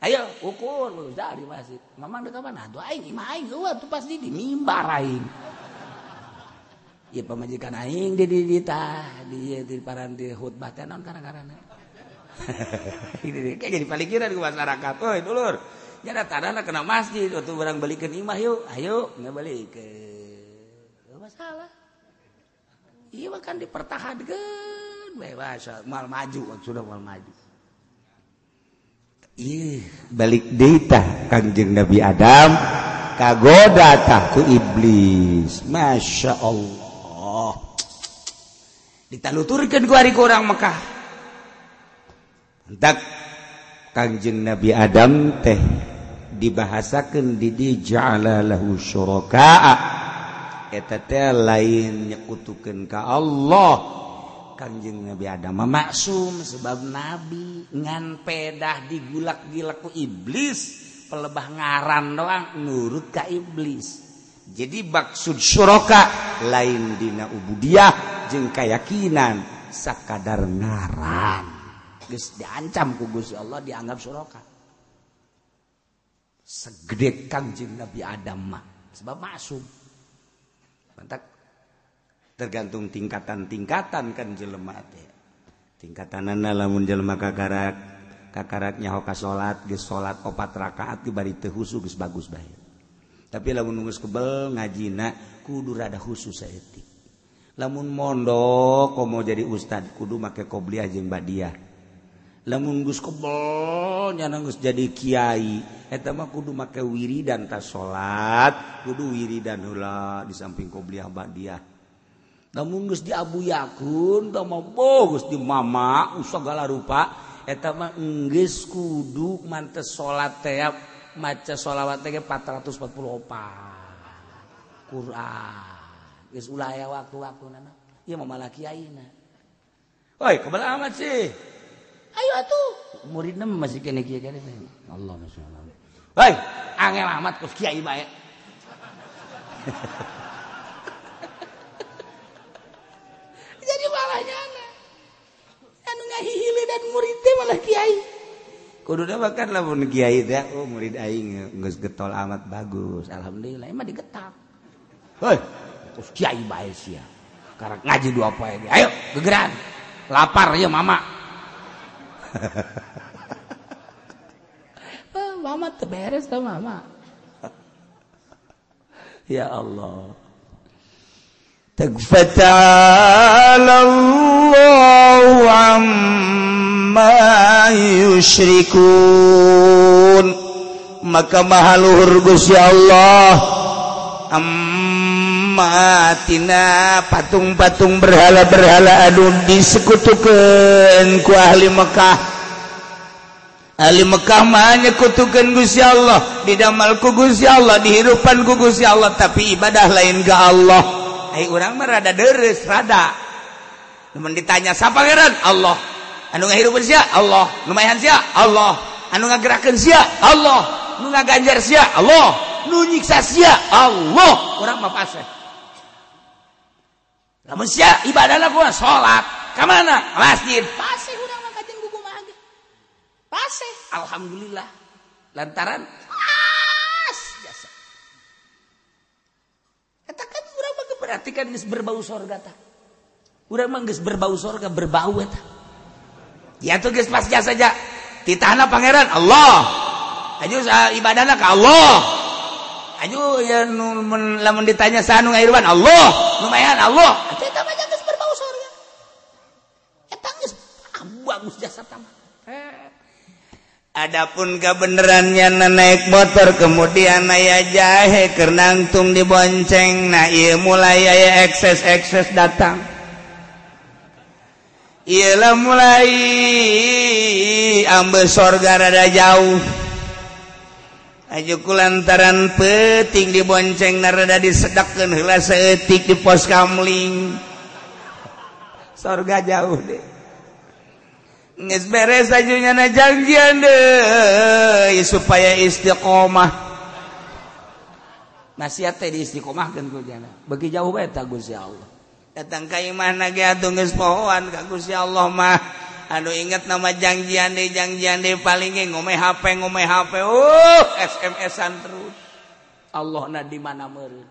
Ayo ukur udah di masjid. Mamang dekat mana? Aduh aing, imah aing eueuh tuh pas di mimbar aing. Ieu pamajikan aing di tah, di paran di khutbah teh naon karang-karangna. Kayak jadi palikiran ku masyarakat. Euy, dulur. Jadi tanahna kena masjid, atuh urang balikeun imah yuk. Ayo, ngabalikeun. Enggak masalah. Ieu mah kan dipertahankeun we, mal maju sudah mal maju. Ih, balik deita Kangjeng Nabi Adam kagoda tah ku iblis. Masya Allah. Ditaluturkeun ku ari kurang Mekah. Hendak Kangjeng Nabi Adam teh dibahasakeun di dija'ala lahu syuraka'a. Eta teh lain nyekutukeun ka Allah. Kanjeng Nabi Adam maksum sebab Nabi ngan pedah digulak-gilak ku iblis pelebah ngaran doang nurut ka iblis. Jadi maksud syuraka lain dina ubudiyah jeung kayakinan sakadar ngaran geus diancam ku Gusti Allah dianggap syuraka segede Kanjeng Nabi Adam mah sebab maksum pantak tergantung tingkatan-tingkatan kan jelema teh. Tingkatanana lamun jelema kakarak nyaho ka salat, geus salat 4 rakaat dibari teu khusu geus bagus bae. Tapi lamun geus kebel ngajina kudu rada khusu saeutik. Lamun mondok komo jadi ustad kudu make qobliyah jeung badiah. Lamun geus kebel nyana geus jadi kiai eta mah kudu make wiridan ta salat, kudu wiridan heula di samping qobliyah badiah. Namun geus diabuyakeun tah mah geus dimama usagala rupa eta mah geus kudu mantes salat teh maca shalawat teh 444 Quran geus ulah aya waktu-waktuna ieu mah malah kiaina. Woi kebal amat sih. Ayo atuh muridna masih kene kieu kene Allah masyaallah. Woi angel amat ku kiai bae. Jadi malahnya anu ngahihili dan muridnya malah kiai kudunya makan lah pun kiai teh. Oh murid aing nges getol amat bagus alhamdulillah emang digetal. Hei terus kiai baik sih ya karak ngaji dua poe ini ayo gegeran lapar ya mama. Mama terberes tau mama. Ya Allah فَتَعَالَى اللَّهُ عَمَّا يُشْرِكُونَ. Maka maha luhur Gusti Allah amma tina patung-patung berhala-berhala anu disekutukeun ku ahli Mekah. Ahli Mekah mah nyekutukeun Gusti Allah, didamal ku Gusti Allah, dihirupan ku Gusti Allah, tapi ibadah lain ka Allah. Hai orang mah rada deres, rada. Namun ditanya siapa geran? Allah. Anu ngahirupin sia? Allah. Nu maehan sia? Allah. Anu ngagerakeun sia? Allah. Nu ngaganjar sia? Allah. Nu nyiksa sia? Allah. Orang mah pasrah. Lamun sia ibadahna kumaha? Salat. Ka mana? Masjid. Pasrah urang mah kajen gugumaha ge. Pasrah. Alhamdulillah. Lantaran berarti kan geus berbau sorga tah. Urang mah geus berbau sorga berbau eta. Ya tuh geus pas jasa saja. Titahna pangeran Allah. Anju ibadahna ka Allah. Anju yang lamun ditanya sanu ngairuan Allah, lumayan Allah. Eta mah geus berbau sorga. Eta geus bagus jasa tamah. Adapun kebenarannya naik motor kemudian aya jahe karena angtung dibonceng nah ieu mulai aya ekses-ekses datang. Ieu lah mulai ambeus sorga rada jauh. Aju kulantaran peuting dibonceng na rada disedekkeun heula saeutik di pos kamling. Sorga jauh deh. Nges beres ajunya na janjian deh supaya istiqomah. Nasihat teh di istiqomah kan kujana. Bagi jauh bae ta Gusti Allah. Datang ka imah nage atuh geus pohoan ka Gusti Allah mah Aduh inget nama janjian deh palingnya ngomeh HP. SMS-an terus. Allah na di mana meureun.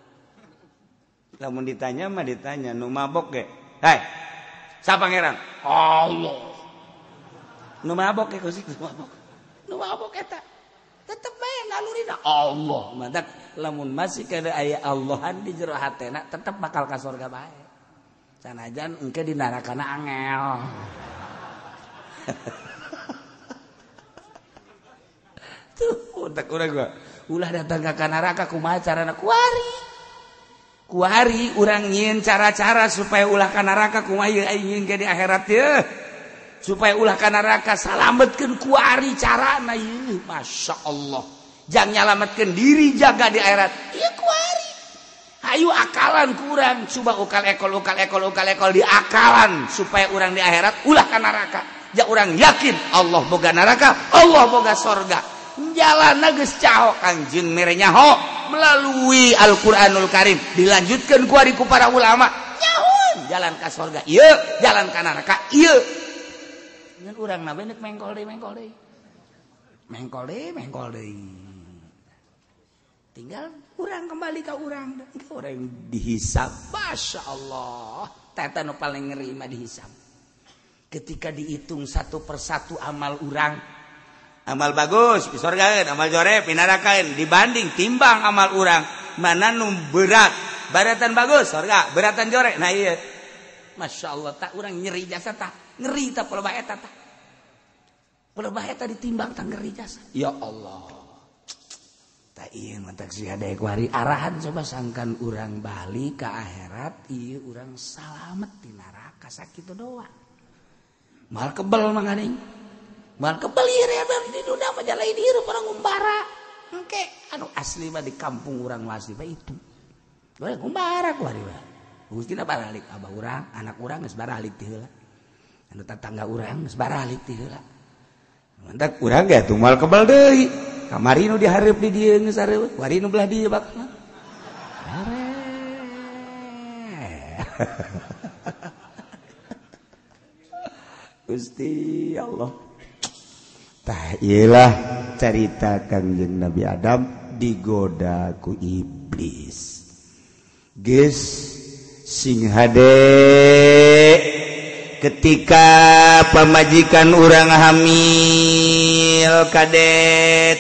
Lamun ditanya mah ditanya nu mabok ge. Hai. Sa pangeran? Allah. Nu mabok ge kusi mabok. Nu mabok eta. Tetep bae nalurina Allah. Madak lamun masih kada aya Allahan di jero hatena tetep bakal ka surga bae. Sanajan engke di narakana angel. Tuh otak urang gua ulah datang ka neraka kumaha carana kuari urang nyieun cara-cara supaya ulah ka neraka kumaha ieu nyieun ka di akhirat yeuh supaya ulah ka neraka salametkeun kuari carana ieu masyaallah jang nyalametkeun diri jaga di akhirat ieu kuari hayu akalan kurang coba ukal ekol diakalan supaya urang di akhirat ulah ka neraka. Ya orang yakin Allah boga neraka, Allah boga sorga. Jalan geus cao Kanjeng mere nyaho melalui Al-Qur'anul Karim dilanjutkeun ku ari ku para ulama. Nyaho jalan ka sorga ieu, jalan ka neraka ieu. Ngan urang na beuneu mengkol deui. Mengkol deui. Tinggal urang kembali ka urang, urang dihisab. Masyaallah, eta nu paling ngeri mah dihisab. Ketika dihitung satu persatu amal urang, amal bagus pisorgaeun, amal jorep pinarakaeun, dibanding timbang amal urang mana nu berat, baratan bagus sorga, baratan jorep. Nah ieu masyaallah tak urang nyeri jasa tak ngeri tak pelebah eta tak pelebah eta ditimbang tak ngeri jasa. Ya Allah tak ieu mantak sia daya kuari arahan coba sangkan urang bali ka akhirat ieu urang salamet di neraka sakitu doang. Mal kebel manganing. Mal kebel ieu rebar di dunia majalai hirup orang ngumbara. Engke anu asli mah di kampung urang asli mah itu. Urang ngumbara ku ari mah. Gustina baralik abah urang, anak urang geus baralik ti heula. Anu tetangga urang geus baralik ti heula. Mantak urang ge atuh mal kebel deui. Kamari nu dihareup di dieu geus hareup, wari nu belah dieu bakal. Gusti Allah. Tah ieulah carita Kangjeng Nabi Adam digoda ku iblis. Geus sing hade ketika pamajikan urang hamil kade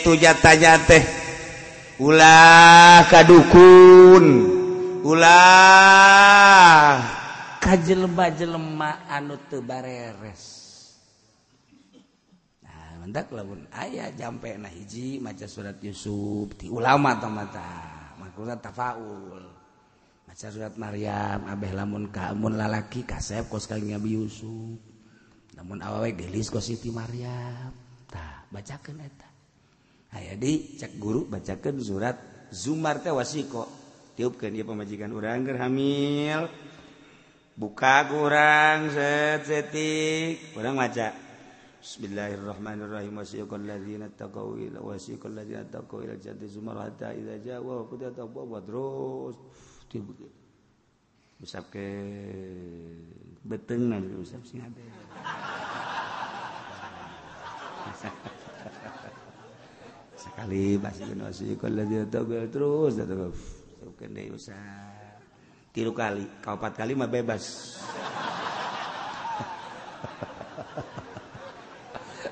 tujatanya teh ulah kadukun ulah kajelema-jelema anu teu bareres. Hendak lamun aya jampe na hiji maca surat Yusuf ti ulama tamata maksudna tafaul maca surat Maryam abeh lamun ka mun lalaki kasep kos ka Nabi Yusuf lamun awewe geulis kos Siti Maryam tah bacakeun eta aya di cek guru bacakeun surat Zumar teh wasiko tiupkeun ieu pamajikan urang keur hamil buka kurang setik urang maca Bismillahirrahmanirrahim wasiqal ladzina taqaw ila jannati zumar hatta idza jaa wa qudata wa drus usapke beteung usap sing ade sekali basieun wasiqal ladzina taqaw terus usapkeun deui usap 3 kali ka 4 kali mah bebas.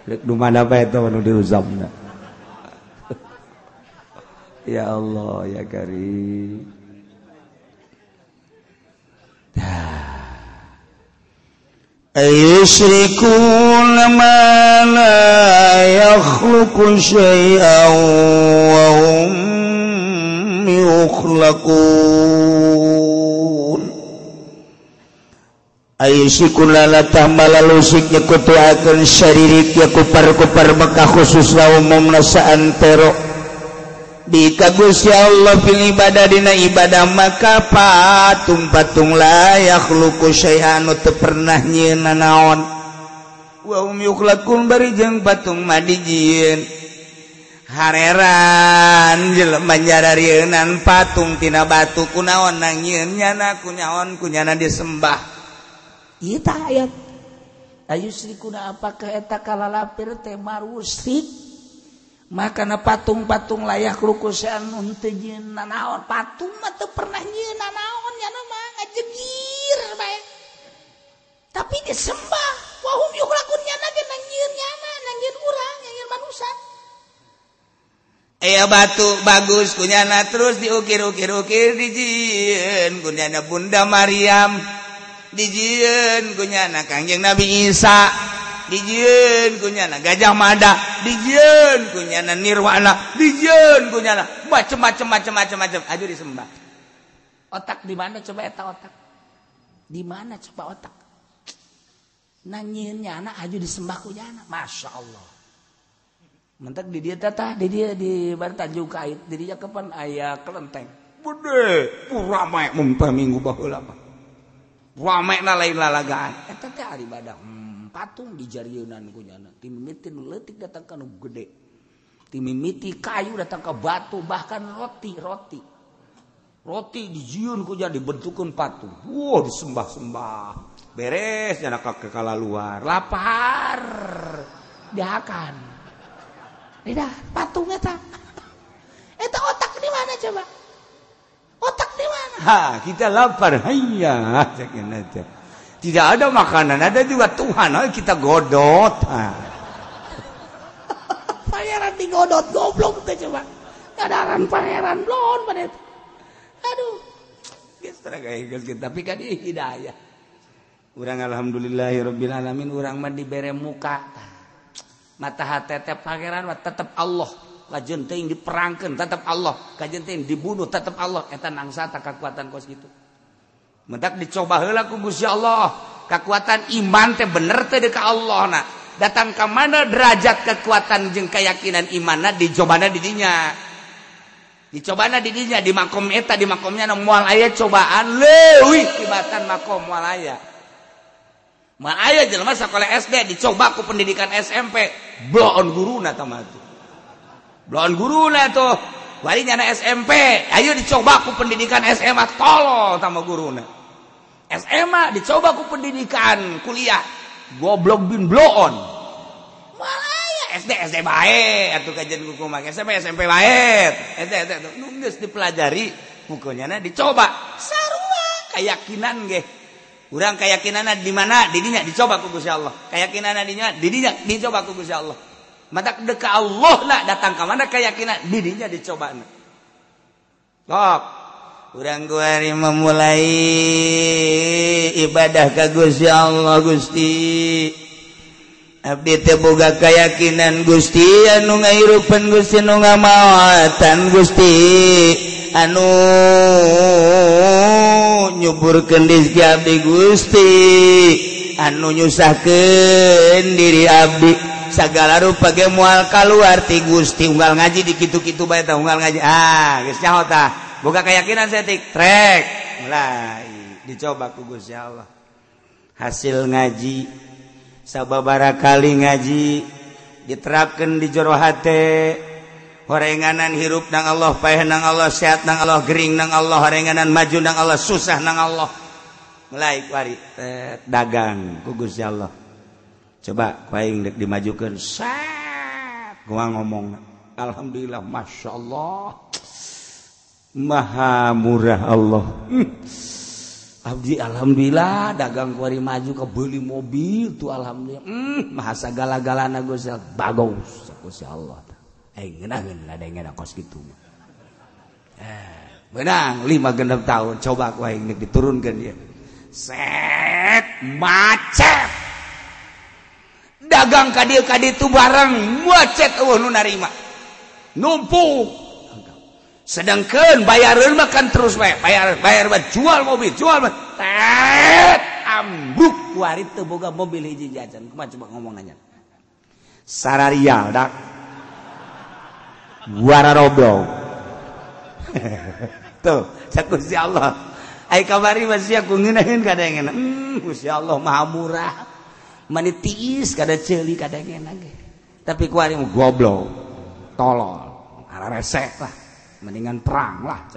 Dumana bae eta anu diusapna. Ya Allah, ya Karim. Ayusyrikun ma la yakhluqu syai'an wa hum yukhlaqun. Ayusikun lalatah malalusik nyakutuakan syaririk ya kupar-kupar maka khususlah umum nasaan terok dikagus ya Allah pilih ibadah dina ibadah maka patung-patung layak luku syai'anu tepernah nyena naon wa yukhlakun barijeng patung madijin hareran jelema nyararienan patung tina batu kunaon nang nyena kunyaon kunyana disembah. Ieu tah ayat Ayusrikuna apakah eta kalalapir teh marusrik makana patung-patung layak lukusan untuk nyeun nanaon patung mah teu pernah nyeun nanaon nya mah ngajegir bae tapi disembah wahum yuklakun nyana ge nangieun nyana nangieun urang nangieun manusia aya batu bagus kunyana terus diukir-ukir-ukir dijieun kunyana Bunda Maryam dijieun kunyana Kangjeng Nabi Isa dijieun kunyana Gajah Mada dijieun kunyana Nirwana dijieun kunyana macam-macam aduh disembah otak di mana coba eta otak di mana coba otak nanyieun nyana aduh disembah kunyana masyaallah mentek di dia tata di dia di Bantajuk Kait di dia kapan aya kelenteng bede ramai mumpah minggu baheula mah ramai na lain lalagaan eta teh ari badak patung di jarieunan kunyana timimiti leutik datang ka nu gede timimiti kayu datang ka batu bahkan roti dijieun kunyana dibentukkeun patung wah disembah-sembah beres nya kekalaluar lapar dihakan lidah patung eta eta otak di mana coba otak di mana ha kita lapar hayya tidak ada makanan ada juga Tuhan ayo kita godot pangeran digodot goblok teh coba kadaran pangeran blon panet aduh geus geus tapi kan ieu hidayah urang alhamdulillahirabbil alamin urang mah dibere muka mata hate teh pangeran mah tetep Allah lajeun teh diperangkeun tetep Allah kajeun teh dibunuh tetep Allah eta nangsa ta kakuatan kos kitu mentak dicoba heula ku Gusti Allah kakuatan iman teh bener teh deui ka Allahna datang ka mana derajat kekuatan jeung keyakinan imanna dijobana di dinya di makom eta di makomnya moal aya cobaan leuwih tibatan makom moal aya man aya jelema sakola SD dicoba ku pendidikan SMP bloon guruna tamatu bloon guruna tuh bari nyana SMP ayo dicoba ku pendidikan SMA tolol tama guruna SMA dicoba ku pendidikan kuliah goblok bin bloon man aya SD bae atuh kajian kuku make SMP bae eta nu geus dipelajari bukunya dicoba sarua keyakinan ge urang keyakinanna di mana didinya dicoba ku Gusti Allah. Keyakinanna didinya dicoba ku Gusti Allah. Mata deka Allah lah datang ka mana keyakinan didinya dicobana. Sok urang kuari memulai ibadah ka Gusti Allah Gusti. Abdi teh boga keyakinan Gusti anu ngairupan Gusti anu ngamaotan Gusti anu nyuburkeun rezeki abdi Gusti anu nyusahkeun diri abdi sagala rupa ge moal kaluar ti Gusti unggal ngaji di kitu-kitu bae tah unggal ngaji ah geus nyaho tah boga keyakinan setik trek mulai dicoba ku Gusti Allah hasil ngaji sababaraha kali ngaji diterapkeun di jero hate horenganan hirup nang Allah paeh nang Allah sehat nang Allah gering nang Allah horenganan maju nang Allah susah nang Allah mulai kuari dagang ku Gusti Allah coba paing dek dimajukeun set gua ngomongna alhamdulillah masyaallah maha murah Allah abdi alhamdulillah dagang kuari maju kebeli mobil tu alhamdulillah mahasa gala-galana Gusti Allah bagus Gusti Allah ngeunah da ngena kos kitu benang 5 tahun coba ku aing nek diturunkeun ieu set macet dagang ka dieu ka ditu bareng macet eueuh nu narima numpuk sedangkan bayaran makan terus bayar jual mobil tet ambruk kuari teu boga mobil hiji jajan kumaha coba ngomongannya sararial dak wara roblong tuh sakusti Allah ai kabari masih aku ngeunaheun kadang-kadang Gusti Allah maha murah manitiis kada ceuli kadang-kadang tapi kuari goblok tolol areresek lah mendingan perang lah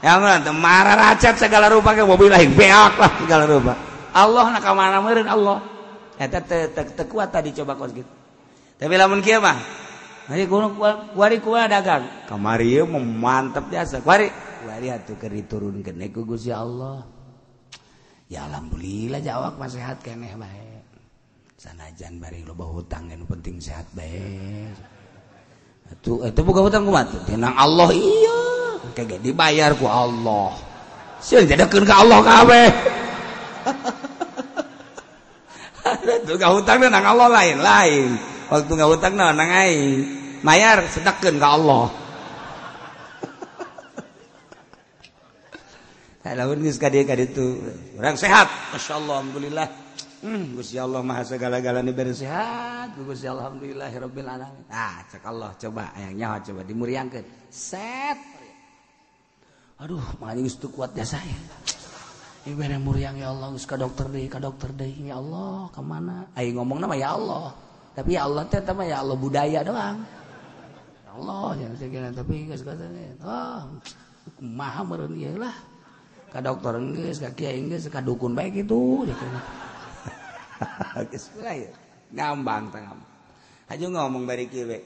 yang nanti marah racet segala rupa mobil lain beak lah segala rupa Allah nak kemana meureun Allah Eta terkuat tadi coba kos gitu. Tapi lamun kieu mah, hari gunung kuari kuah dagang. Kamari memantap jasa. Kuari hatu keri turun kene ku Gusti Allah. Ya alhamdulillah jawab masih sehat keneh bae. Sanajan bari loba hutang anu penting sehat bae. Atuh eta boga hutang kumaha teh? Nang Allah iya. Kagak dibayar ku Allah. Sieun jadakeun ka Allah kabeh. Itu gak hutang nang Allah lain-lain. Waktu gak hutang nang aing. Mayar sedekeun ka Allah. Lamun geus ka ditu. Urang sehat, masyaallah alhamdulillah. Gusti Allah Maha segala-galana bari sehat. Gusti Allah alhamdulillahirabbil alamin. Ah, cek Allah coba hayang nyaho coba dimuriangkeun. Set. Aduh, makanya geus teu kuat jasa ya. Ibadah muriang ya Allah, ka dokter deh, ya Allah, kemana? Ayo ngomong nama ya Allah, tapi ya Allah teh sama ya Allah budaya doang. Ya Allah, jangan segala tapi nggak sekalian. Oh, maha mereni lah. Ka dokter enggak, ka kiai enggak, ka dukun baik itu. Kesalahan, ngambang tengam. Aja ngomong bari kiai.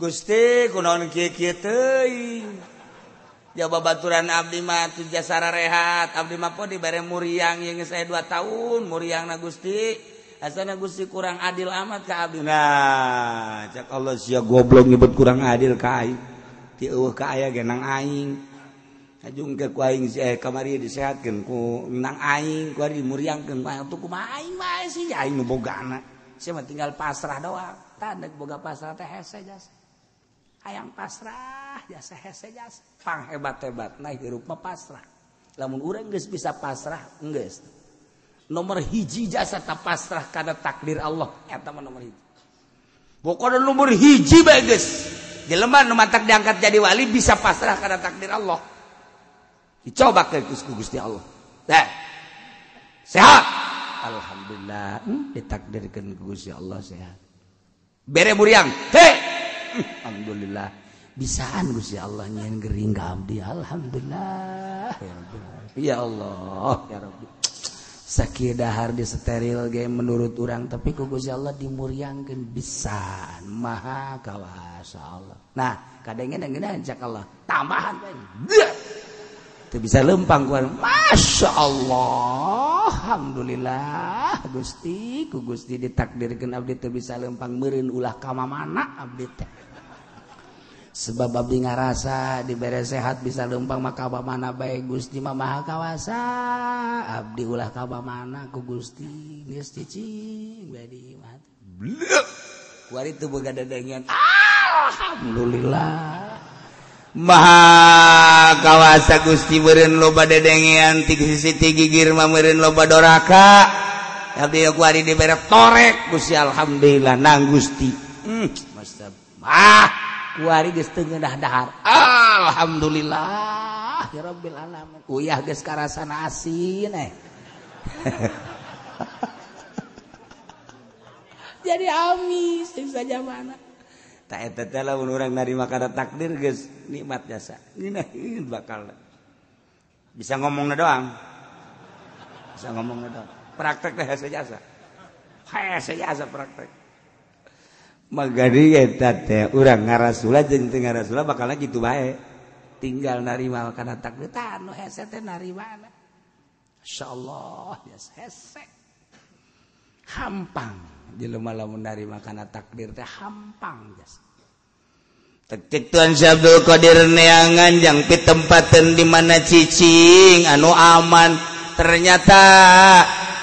Gusti, kunaon kiai teh? Jawab baturan abdi mah tujuh sara rehat. Abdi mah po di bare muriang yang saya 2 tahun. Muriang na Gusti. Asalnya Gusti kurang adil amat ke abdi. Nah, cak Allah sia goblok nyebut kurang adil ke aing. Ti eueuh ka aya ge nang aing. Ajungkeun ku aing kamari disehatkeun ku nang aing, ku ari muriangkeun ku kumaha aing bae si aing nu bogana. Sia mah tinggal pasrah doang. Tandek boga pasrah teh hese jasa. Hayang pasrah jasa hese jasa. Pang hebat-hebat naik hirup mah pasrah. Lamun urang geus bisa pasrah geus. Nomor hiji jasa tak pasrah karena takdir Allah. Eta mah nomor hiji. Pokona nomor hiji bae geus. Jelema nu matak diangkat jadi wali bisa pasrah karena takdir Allah. Dicoba ke Gusti Allah. Dah. Sehat. Alhamdulillah ditakdirkeun ku Gusti Allah sehat. Bere muriang. Heh. Alhamdulillah bisaan Gusti Allah nyen gering ka abdi alhamdulillah ya Allah ya Rabbi sakieu dahar di steril ge menurut urang tapi ku Gusti Allah dimuriangkeun bisaan maha kawasa Allah nah kadenge ngeunaan cak Allah tambahan teu bisa lempang ku masyaallah alhamdulillah Gusti ku Gusti ditakdirkeun abdi teu bisa lempang meureun ulah ka mamana abdi teh sebab abdi ngarasa dibere sehat bisa lempang maka bamana bae Gusti mah maha kawasa abdi ulah ka bamana ku Gusti geus cicing bari mah kuari teu boga dadangian alhamdulillah maha kawasa Gusti meureun loba dadangian ti sisi ti gigir mah meureun loba doraka abdi ku ari dibere torek Gusti alhamdulillah nang Gusti mastap kuari geus teu ngeudah-dahar. Alhamdulillah ya rabbil alamin. Uyah geus karasana asin Jadi amis jeung sajamana. Ta eta teh lamun urang narima kana takdir geus nikmat jasa. Ngeunaheun bakal. Bisa ngomongna doang. Bisa ngomongna doang. Praktek teh hese jasa. Hese jasa praktek. Magari eta teh urang ngarasula jeung teu ngarasula bakalna kitu bae. Tinggal narima kana takdir tah anu hese teh narimana. Masyaallah, yes hese. Hampang jelema lamun narima kana takdir teh hampang jasa. Tek Tuan Syabdul Qadir neangan jang pitempaten di mana cicing anu aman ternyata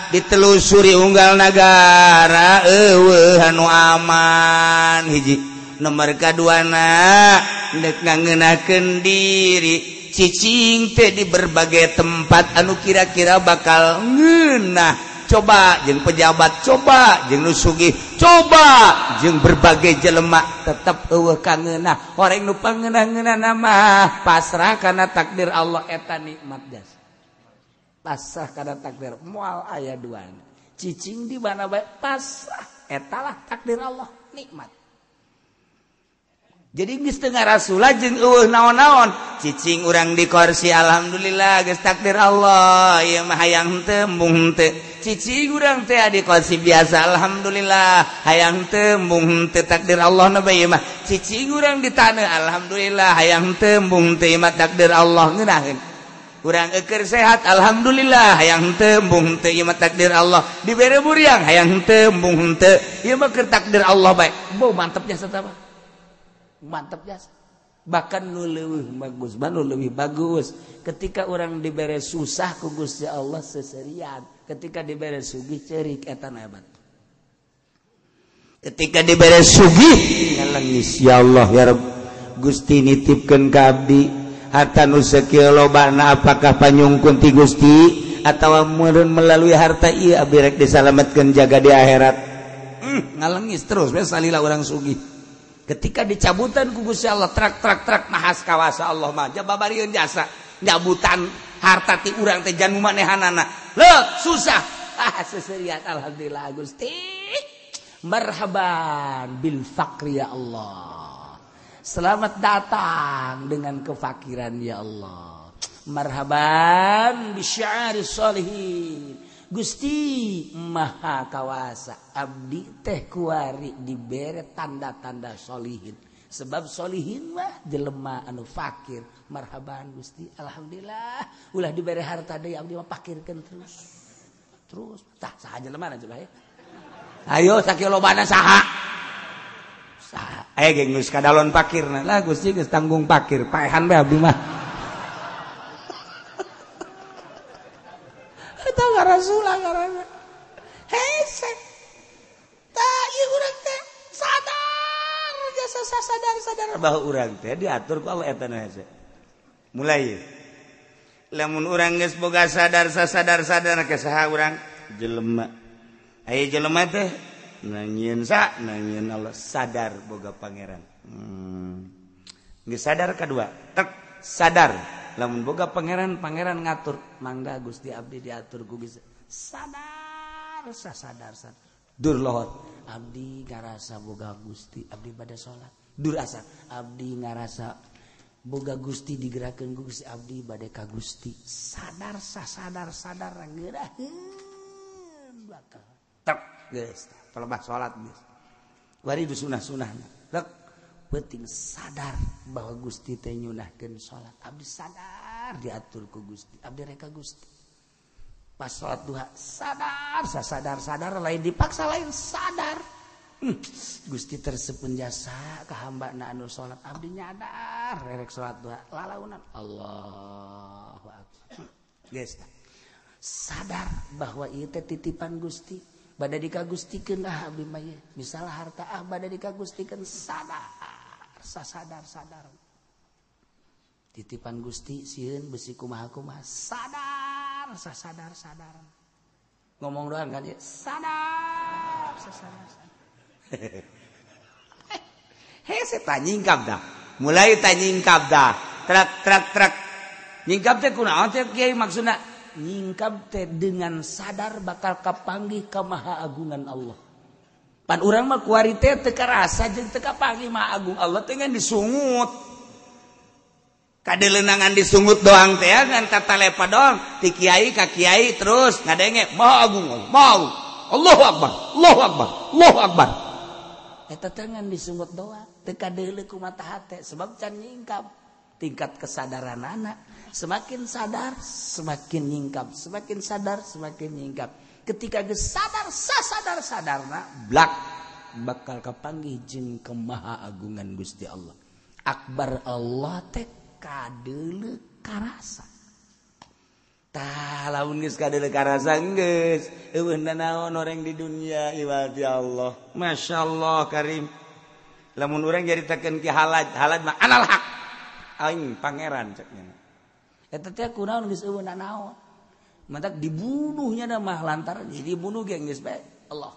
ditelusuri unggal negara eueuh anu aman hiji nomor kaduana deuk ngeunahkeun diri cicing teh di berbagai tempat anu kira-kira bakal ngeunah coba jeung pejabat coba jeung nu sugih coba jeung berbagai jelema tetep eueuh ka ngeunah horeng nu pangeunah-ngeunahna mah pasrah kana takdir Allah eta nikmat jasa pasrah karena takdir moal aya duana cicing di mana bae pasrah etalah takdir Allah nikmat jadi geus teu ngarasula jeung eueuh naon-naon cicing urang di kursi alhamdulillah geus takdir Allah ieu mah hayang henteu embung henteu cici urang teh adik kosi biasa alhamdulillah hayang temung teu takdir Allah na bae mah cici urang di taneuh alhamdulillah hayang temung teh mah takdir Allah ngeunaheun urang eukeun sehat alhamdulillah hayang temung teh mah takdir Allah dibere buriang hayang temung teu ieu mah keur takdir Allah bae beuh mantep jasa tah mantep jasa bahkan nu leuwih bagus mah nu leuwih bagus ketika orang diberi susah ku Gusti Allah seserian ketika diberi sugih ceurik eta na hebat ketika diberi sugih nangis ya Allah ya Rabb Gusti nitipkeun ka abdi harta nu sakieu lobana apakah panyungkun ti Gusti atawa meureun melalui harta ieu abdi rek disalametkeun jaga di akhirat ngalengis terus we salila urang sugih ketika dicabutan ku Gusti Allah trak nahas kawasa Allah mah jababarieun jasa nyabutan harta ti urang teh janmu manehanana leuh susah seseriat alhamdulillah Gusti marhaban bil faqri ya Allah selamat datang dengan kefakiran ya Allah marhaban bisya'ari sholihin Gusti maha kawasa abdi teh kuari dibere tanda-tanda solihin sebab solihin mah jelema anu fakir marhaban Gusti alhamdulillah ulah dibere harta deui abdi mah pakirkeun terus tah saha jelema na coba ya ayo sakilobana saha aya geus geus kadalon pakirna lah Gusti geus tanggung pakir paehan bae abdi mah Rasulullah karena hesek tak iya orang teh sadar jasa sadar bahwa orang teh diatur ku Allah eta na hese mulai lamun orang geus boga sadar ke saha orang jelema aya jelema teh nangieun Allah sadar boga pangeran geus sadar kadua tek sadar lamun boga pangeran ngatur mangga Gusti abdi diatur ku bisa sadar dur lohor abdi ngarasa boga Gusti abdi bade salat dur asar abdi ngarasa boga Gusti digerakeun ku Gusti abdi bade ka Gusti sadar geuraheun bakal tep geus pelebah salat geus wari du sunah-sunahna lek penting sadar bahwa Gusti teh nyunahkeun salat abdi sadar diatur ku Gusti abdi reka Gusti pas salat duha sadar lain dipaksa lain sadar Gusti tersepen jasa ka hambana anu salat abdi nyadar rek salat duha lalaunan Allahu akbar geus sadar bahwa ieu teh titipan Gusti bada dikagustikeun abdi mah misal harta bada dikagustikeun sadar titipan Gusti sieun besi kumaha sadar ngomong doang kan ya sadar hese tanyingkap dah mulai tanyingkap dah trak nyingkap teh kunaon teh kiai maksudna nyingkap teh dengan sadar bakal kapanggih ka maha agungan Allah pan urang mah kuari teh teu karasa jeung teu kapanggih maha agung Allah teh ngan disungut kadeleunangan disungut doang teh ngan katalepa doang ti kiai ka kiai terus ngadenge maha agung Allahu akbar eta teh ngan disungut doang teu kadeuleuh ku mata hate sebab can nyingkap tingkat kesadaran anak semakin sadar semakin nyingkap semakin sadar semakin nyingkap ketika gesadar sasadarna blak bakal kapanggih jeung ka maha agungan Gusti Allah akbar Allah teh kadeuleuh karasa tah lamun geus kadeuleuh karasa geus eueuh naon orang di dunia iwati Allah masyaallah karim lamun urang caritakeun ki halad mah anal haq aing pangeran ceknya eta teh kunaon geus eueuh naon mentak dibunuhnya dah mah lantaran jadi bunuh ge geus bae Allah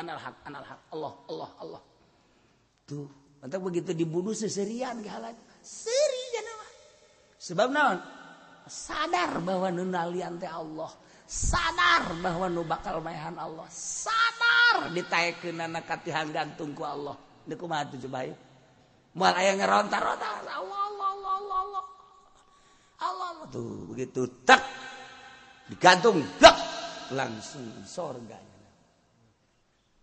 anal hak Allah tuh mentak begitu dibunuh seserian ge halat seri cenah mah sebab naon sadar bahwa nu nalian teh Allah sadar bahwa nu bakal maehan Allah sadar ditaekeunana ka tihang gantung ku Allah deuk kumaha tuh bae mal aya ngeronta-ronta Allah tuh begitu tak digantung langsung surganya.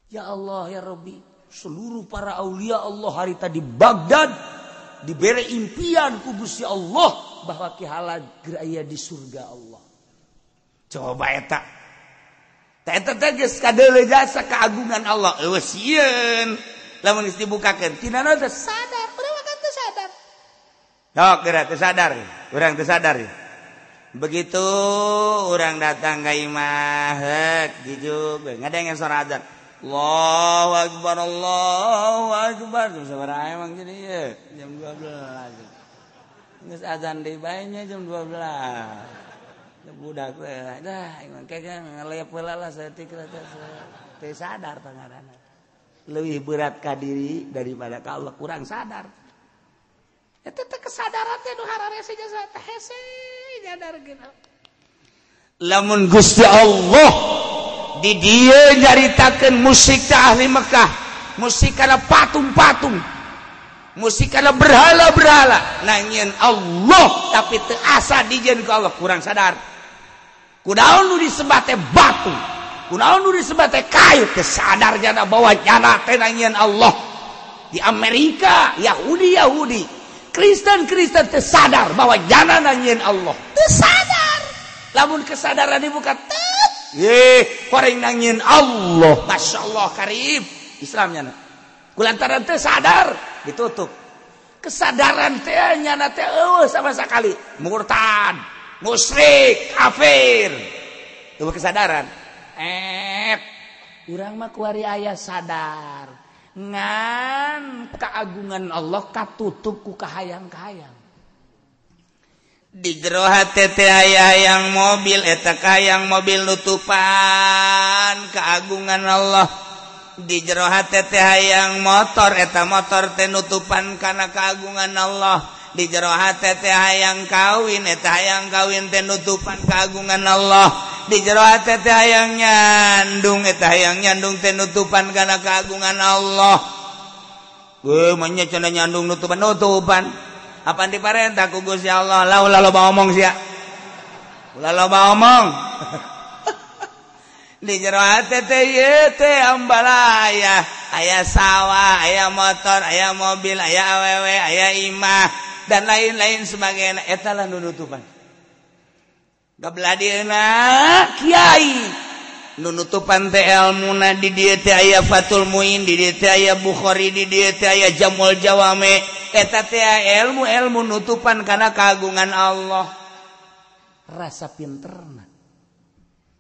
Ya Allah, ya Rabbi, seluruh para aulia Allah harita di Baghdad diberi impian kubus ya Allah bahwa Ki Halad geraya di surga Allah. Coba eta. Eta teh geus kadeuleu jasa keagungan Allah. Eueuh sieun. Lamun geus dibukakeun tinana teh sadar, urang teh sadar. Sok geura teh sadar, urang teh sadar. Begitu urang datang ka imah heuk jujug ngadeng suara azan. Allahu Akbar, Allahu Akbar. Sabaraha emang jadi ya? Jam 12. Geus azan deui bae nya jam 12. Budak teh dah iman kagak ngalepeula lah saya tikra teh sadar pangarana leuwih berat ka diri daripada ka Allah kurang sadar eta teh kesadaran teh nu hararese jasa teh hese nyadarkeun lamun Gusti Allah di dieu nyaritakeun musik teh ahli Mekah musik kana patung-patung musik kana berhala-berhala nangieun Allah tapi teu asa dijieun ku Allah kurang sadar. Kunaon nu disembah teh batu, kunaon nu disembah teh kayu, kesadar jana bawa jana teh nangian Allah. Di Amerika Yahudi, Kristen teh sadar bawa jana nangian Allah. Teu sadar. Lamun kesadaran dibuka teh, koreng nangian Allah. Masya Allah karib Islamnya. Kulantaran teh sadar ditutup. Kesadaran teh nyana teh eueuh sama sekali murtad. Musyrik, kafir. Itu kesadaran. Urang mah kuari aya sadar. Ngan keagungan Allah katutup ku kahayang-kahayang. Di jero hate teh aya hayang mobil eta hayang mobil nutupan keagungan Allah. Di jero hate teh hayang motor eta motor teh nutupan kana keagungan Allah. Di jero hate teh hayang kawin eta hayang kawin teh nutupan keagungan Allah. Di jero hate teh hayang nyandung eta hayang nyandung teh nutupan kana keagungan Allah. Weh manya cenah nyandung nutupan. Apaan diparentah ku Gusti Allah? Lah ulah loba omong sia. Ulah loba omong. Di jero hate teh ieu teh ambalaya, aya sawah, aya motor, aya mobil, aya awewe, aya imah. Dan lain-lain sebagainya. Etalah nunutupan. Gabladina kiai. Nunutupan teh elmuna di dieu teh aya Fathul Muin, di dieu teh aya Bukhari, di dieu teh aya Jamul Jawame. Eta teh ilmu-ilmu nutupan karena keagungan Allah. Rasa pinterna.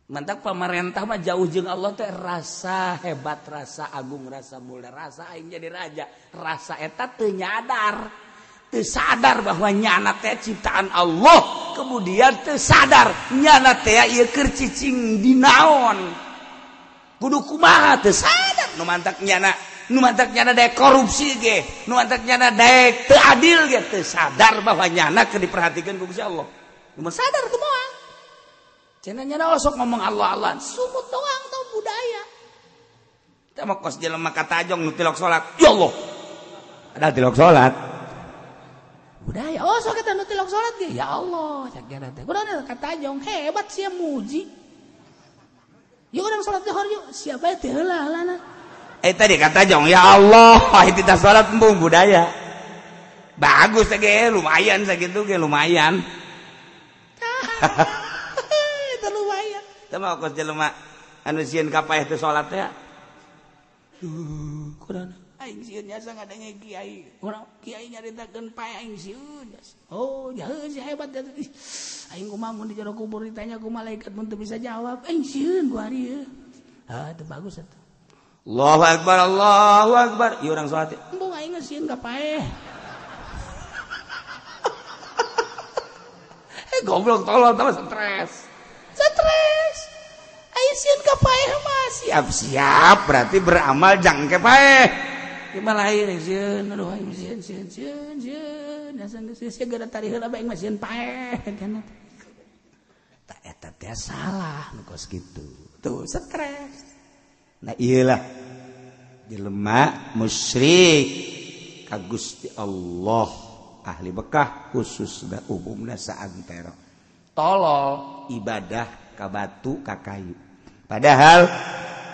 Mantak pamarentah mah jauh jeung Allah teh rasa hebat, rasa agung, rasa mulia, rasa aing jadi raja. Rasa eta teu nyadar. Tersadar bahwa nyana teh ciptaan Allah, kemudian tersadar nyana teh ieu keur cicing dinaon kudu kumaha tersadar nu mantak nyana daek korupsi ge nu mantak nyana daek teu adil ge tersadar bahwa nyana keur diperhatikeun ku Gusti Allah nu sadar teu moal cenah nyana osok ngomong Allah Allah sumut doang tau budaya teh mah kos jelema katajong nu tilok salat ya Allah ada tilok salat budaya, so kita nutilok sholat gak? Ya Allah, sakjana teh. Kurang kata jong hebat sia muji. Yuk orang sholat zuhur yuk. Siapa itu lah lana? Tadi kata jong ya Allah, kita sholat embung budaya. Bagus lagi, lumayan segitu, lumayan. Itu lumayan. Tapi aku jelema anu sieun kapaeh teh sholat teh. Kurang. Aing sieun nyasa ngadenge kiai. Urang kiai nyaritakeun pae aing sieun. Oh, jaheun si hebat. Aing kumaha mun di jero kubur ditanya ku malaikat mun teu bisa jawab. Aing sieun ku ari ieu. Ah, teu bagus atuh. Allahu Akbar, Allahu Akbar. Ieu urang salat. Embung aing sieun ka pae. Goblok tolol tambah stres. Stres. Aing sieun ka pae mah siap-siap berarti beramal jangke pae. Malah aing sieun aduh aing sieun dasang geus segera tariheun abang mah sieun paeh kana teh eta teh salah nu kos kitu tuh stres nah ieu lah jelema musyrik ka Gusti Allah ahli Mekah khususna umumna saantero tolol ibadah ka batu ka kayu Padahal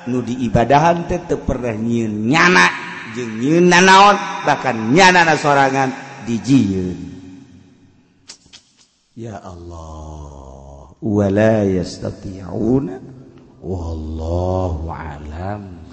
nu diibadahan tetep pernah nyieun nyana jeung nyieun nanaon bahkan nyanana sorangan dijieun. Ya Allah, wala yastati'una wallahu alam.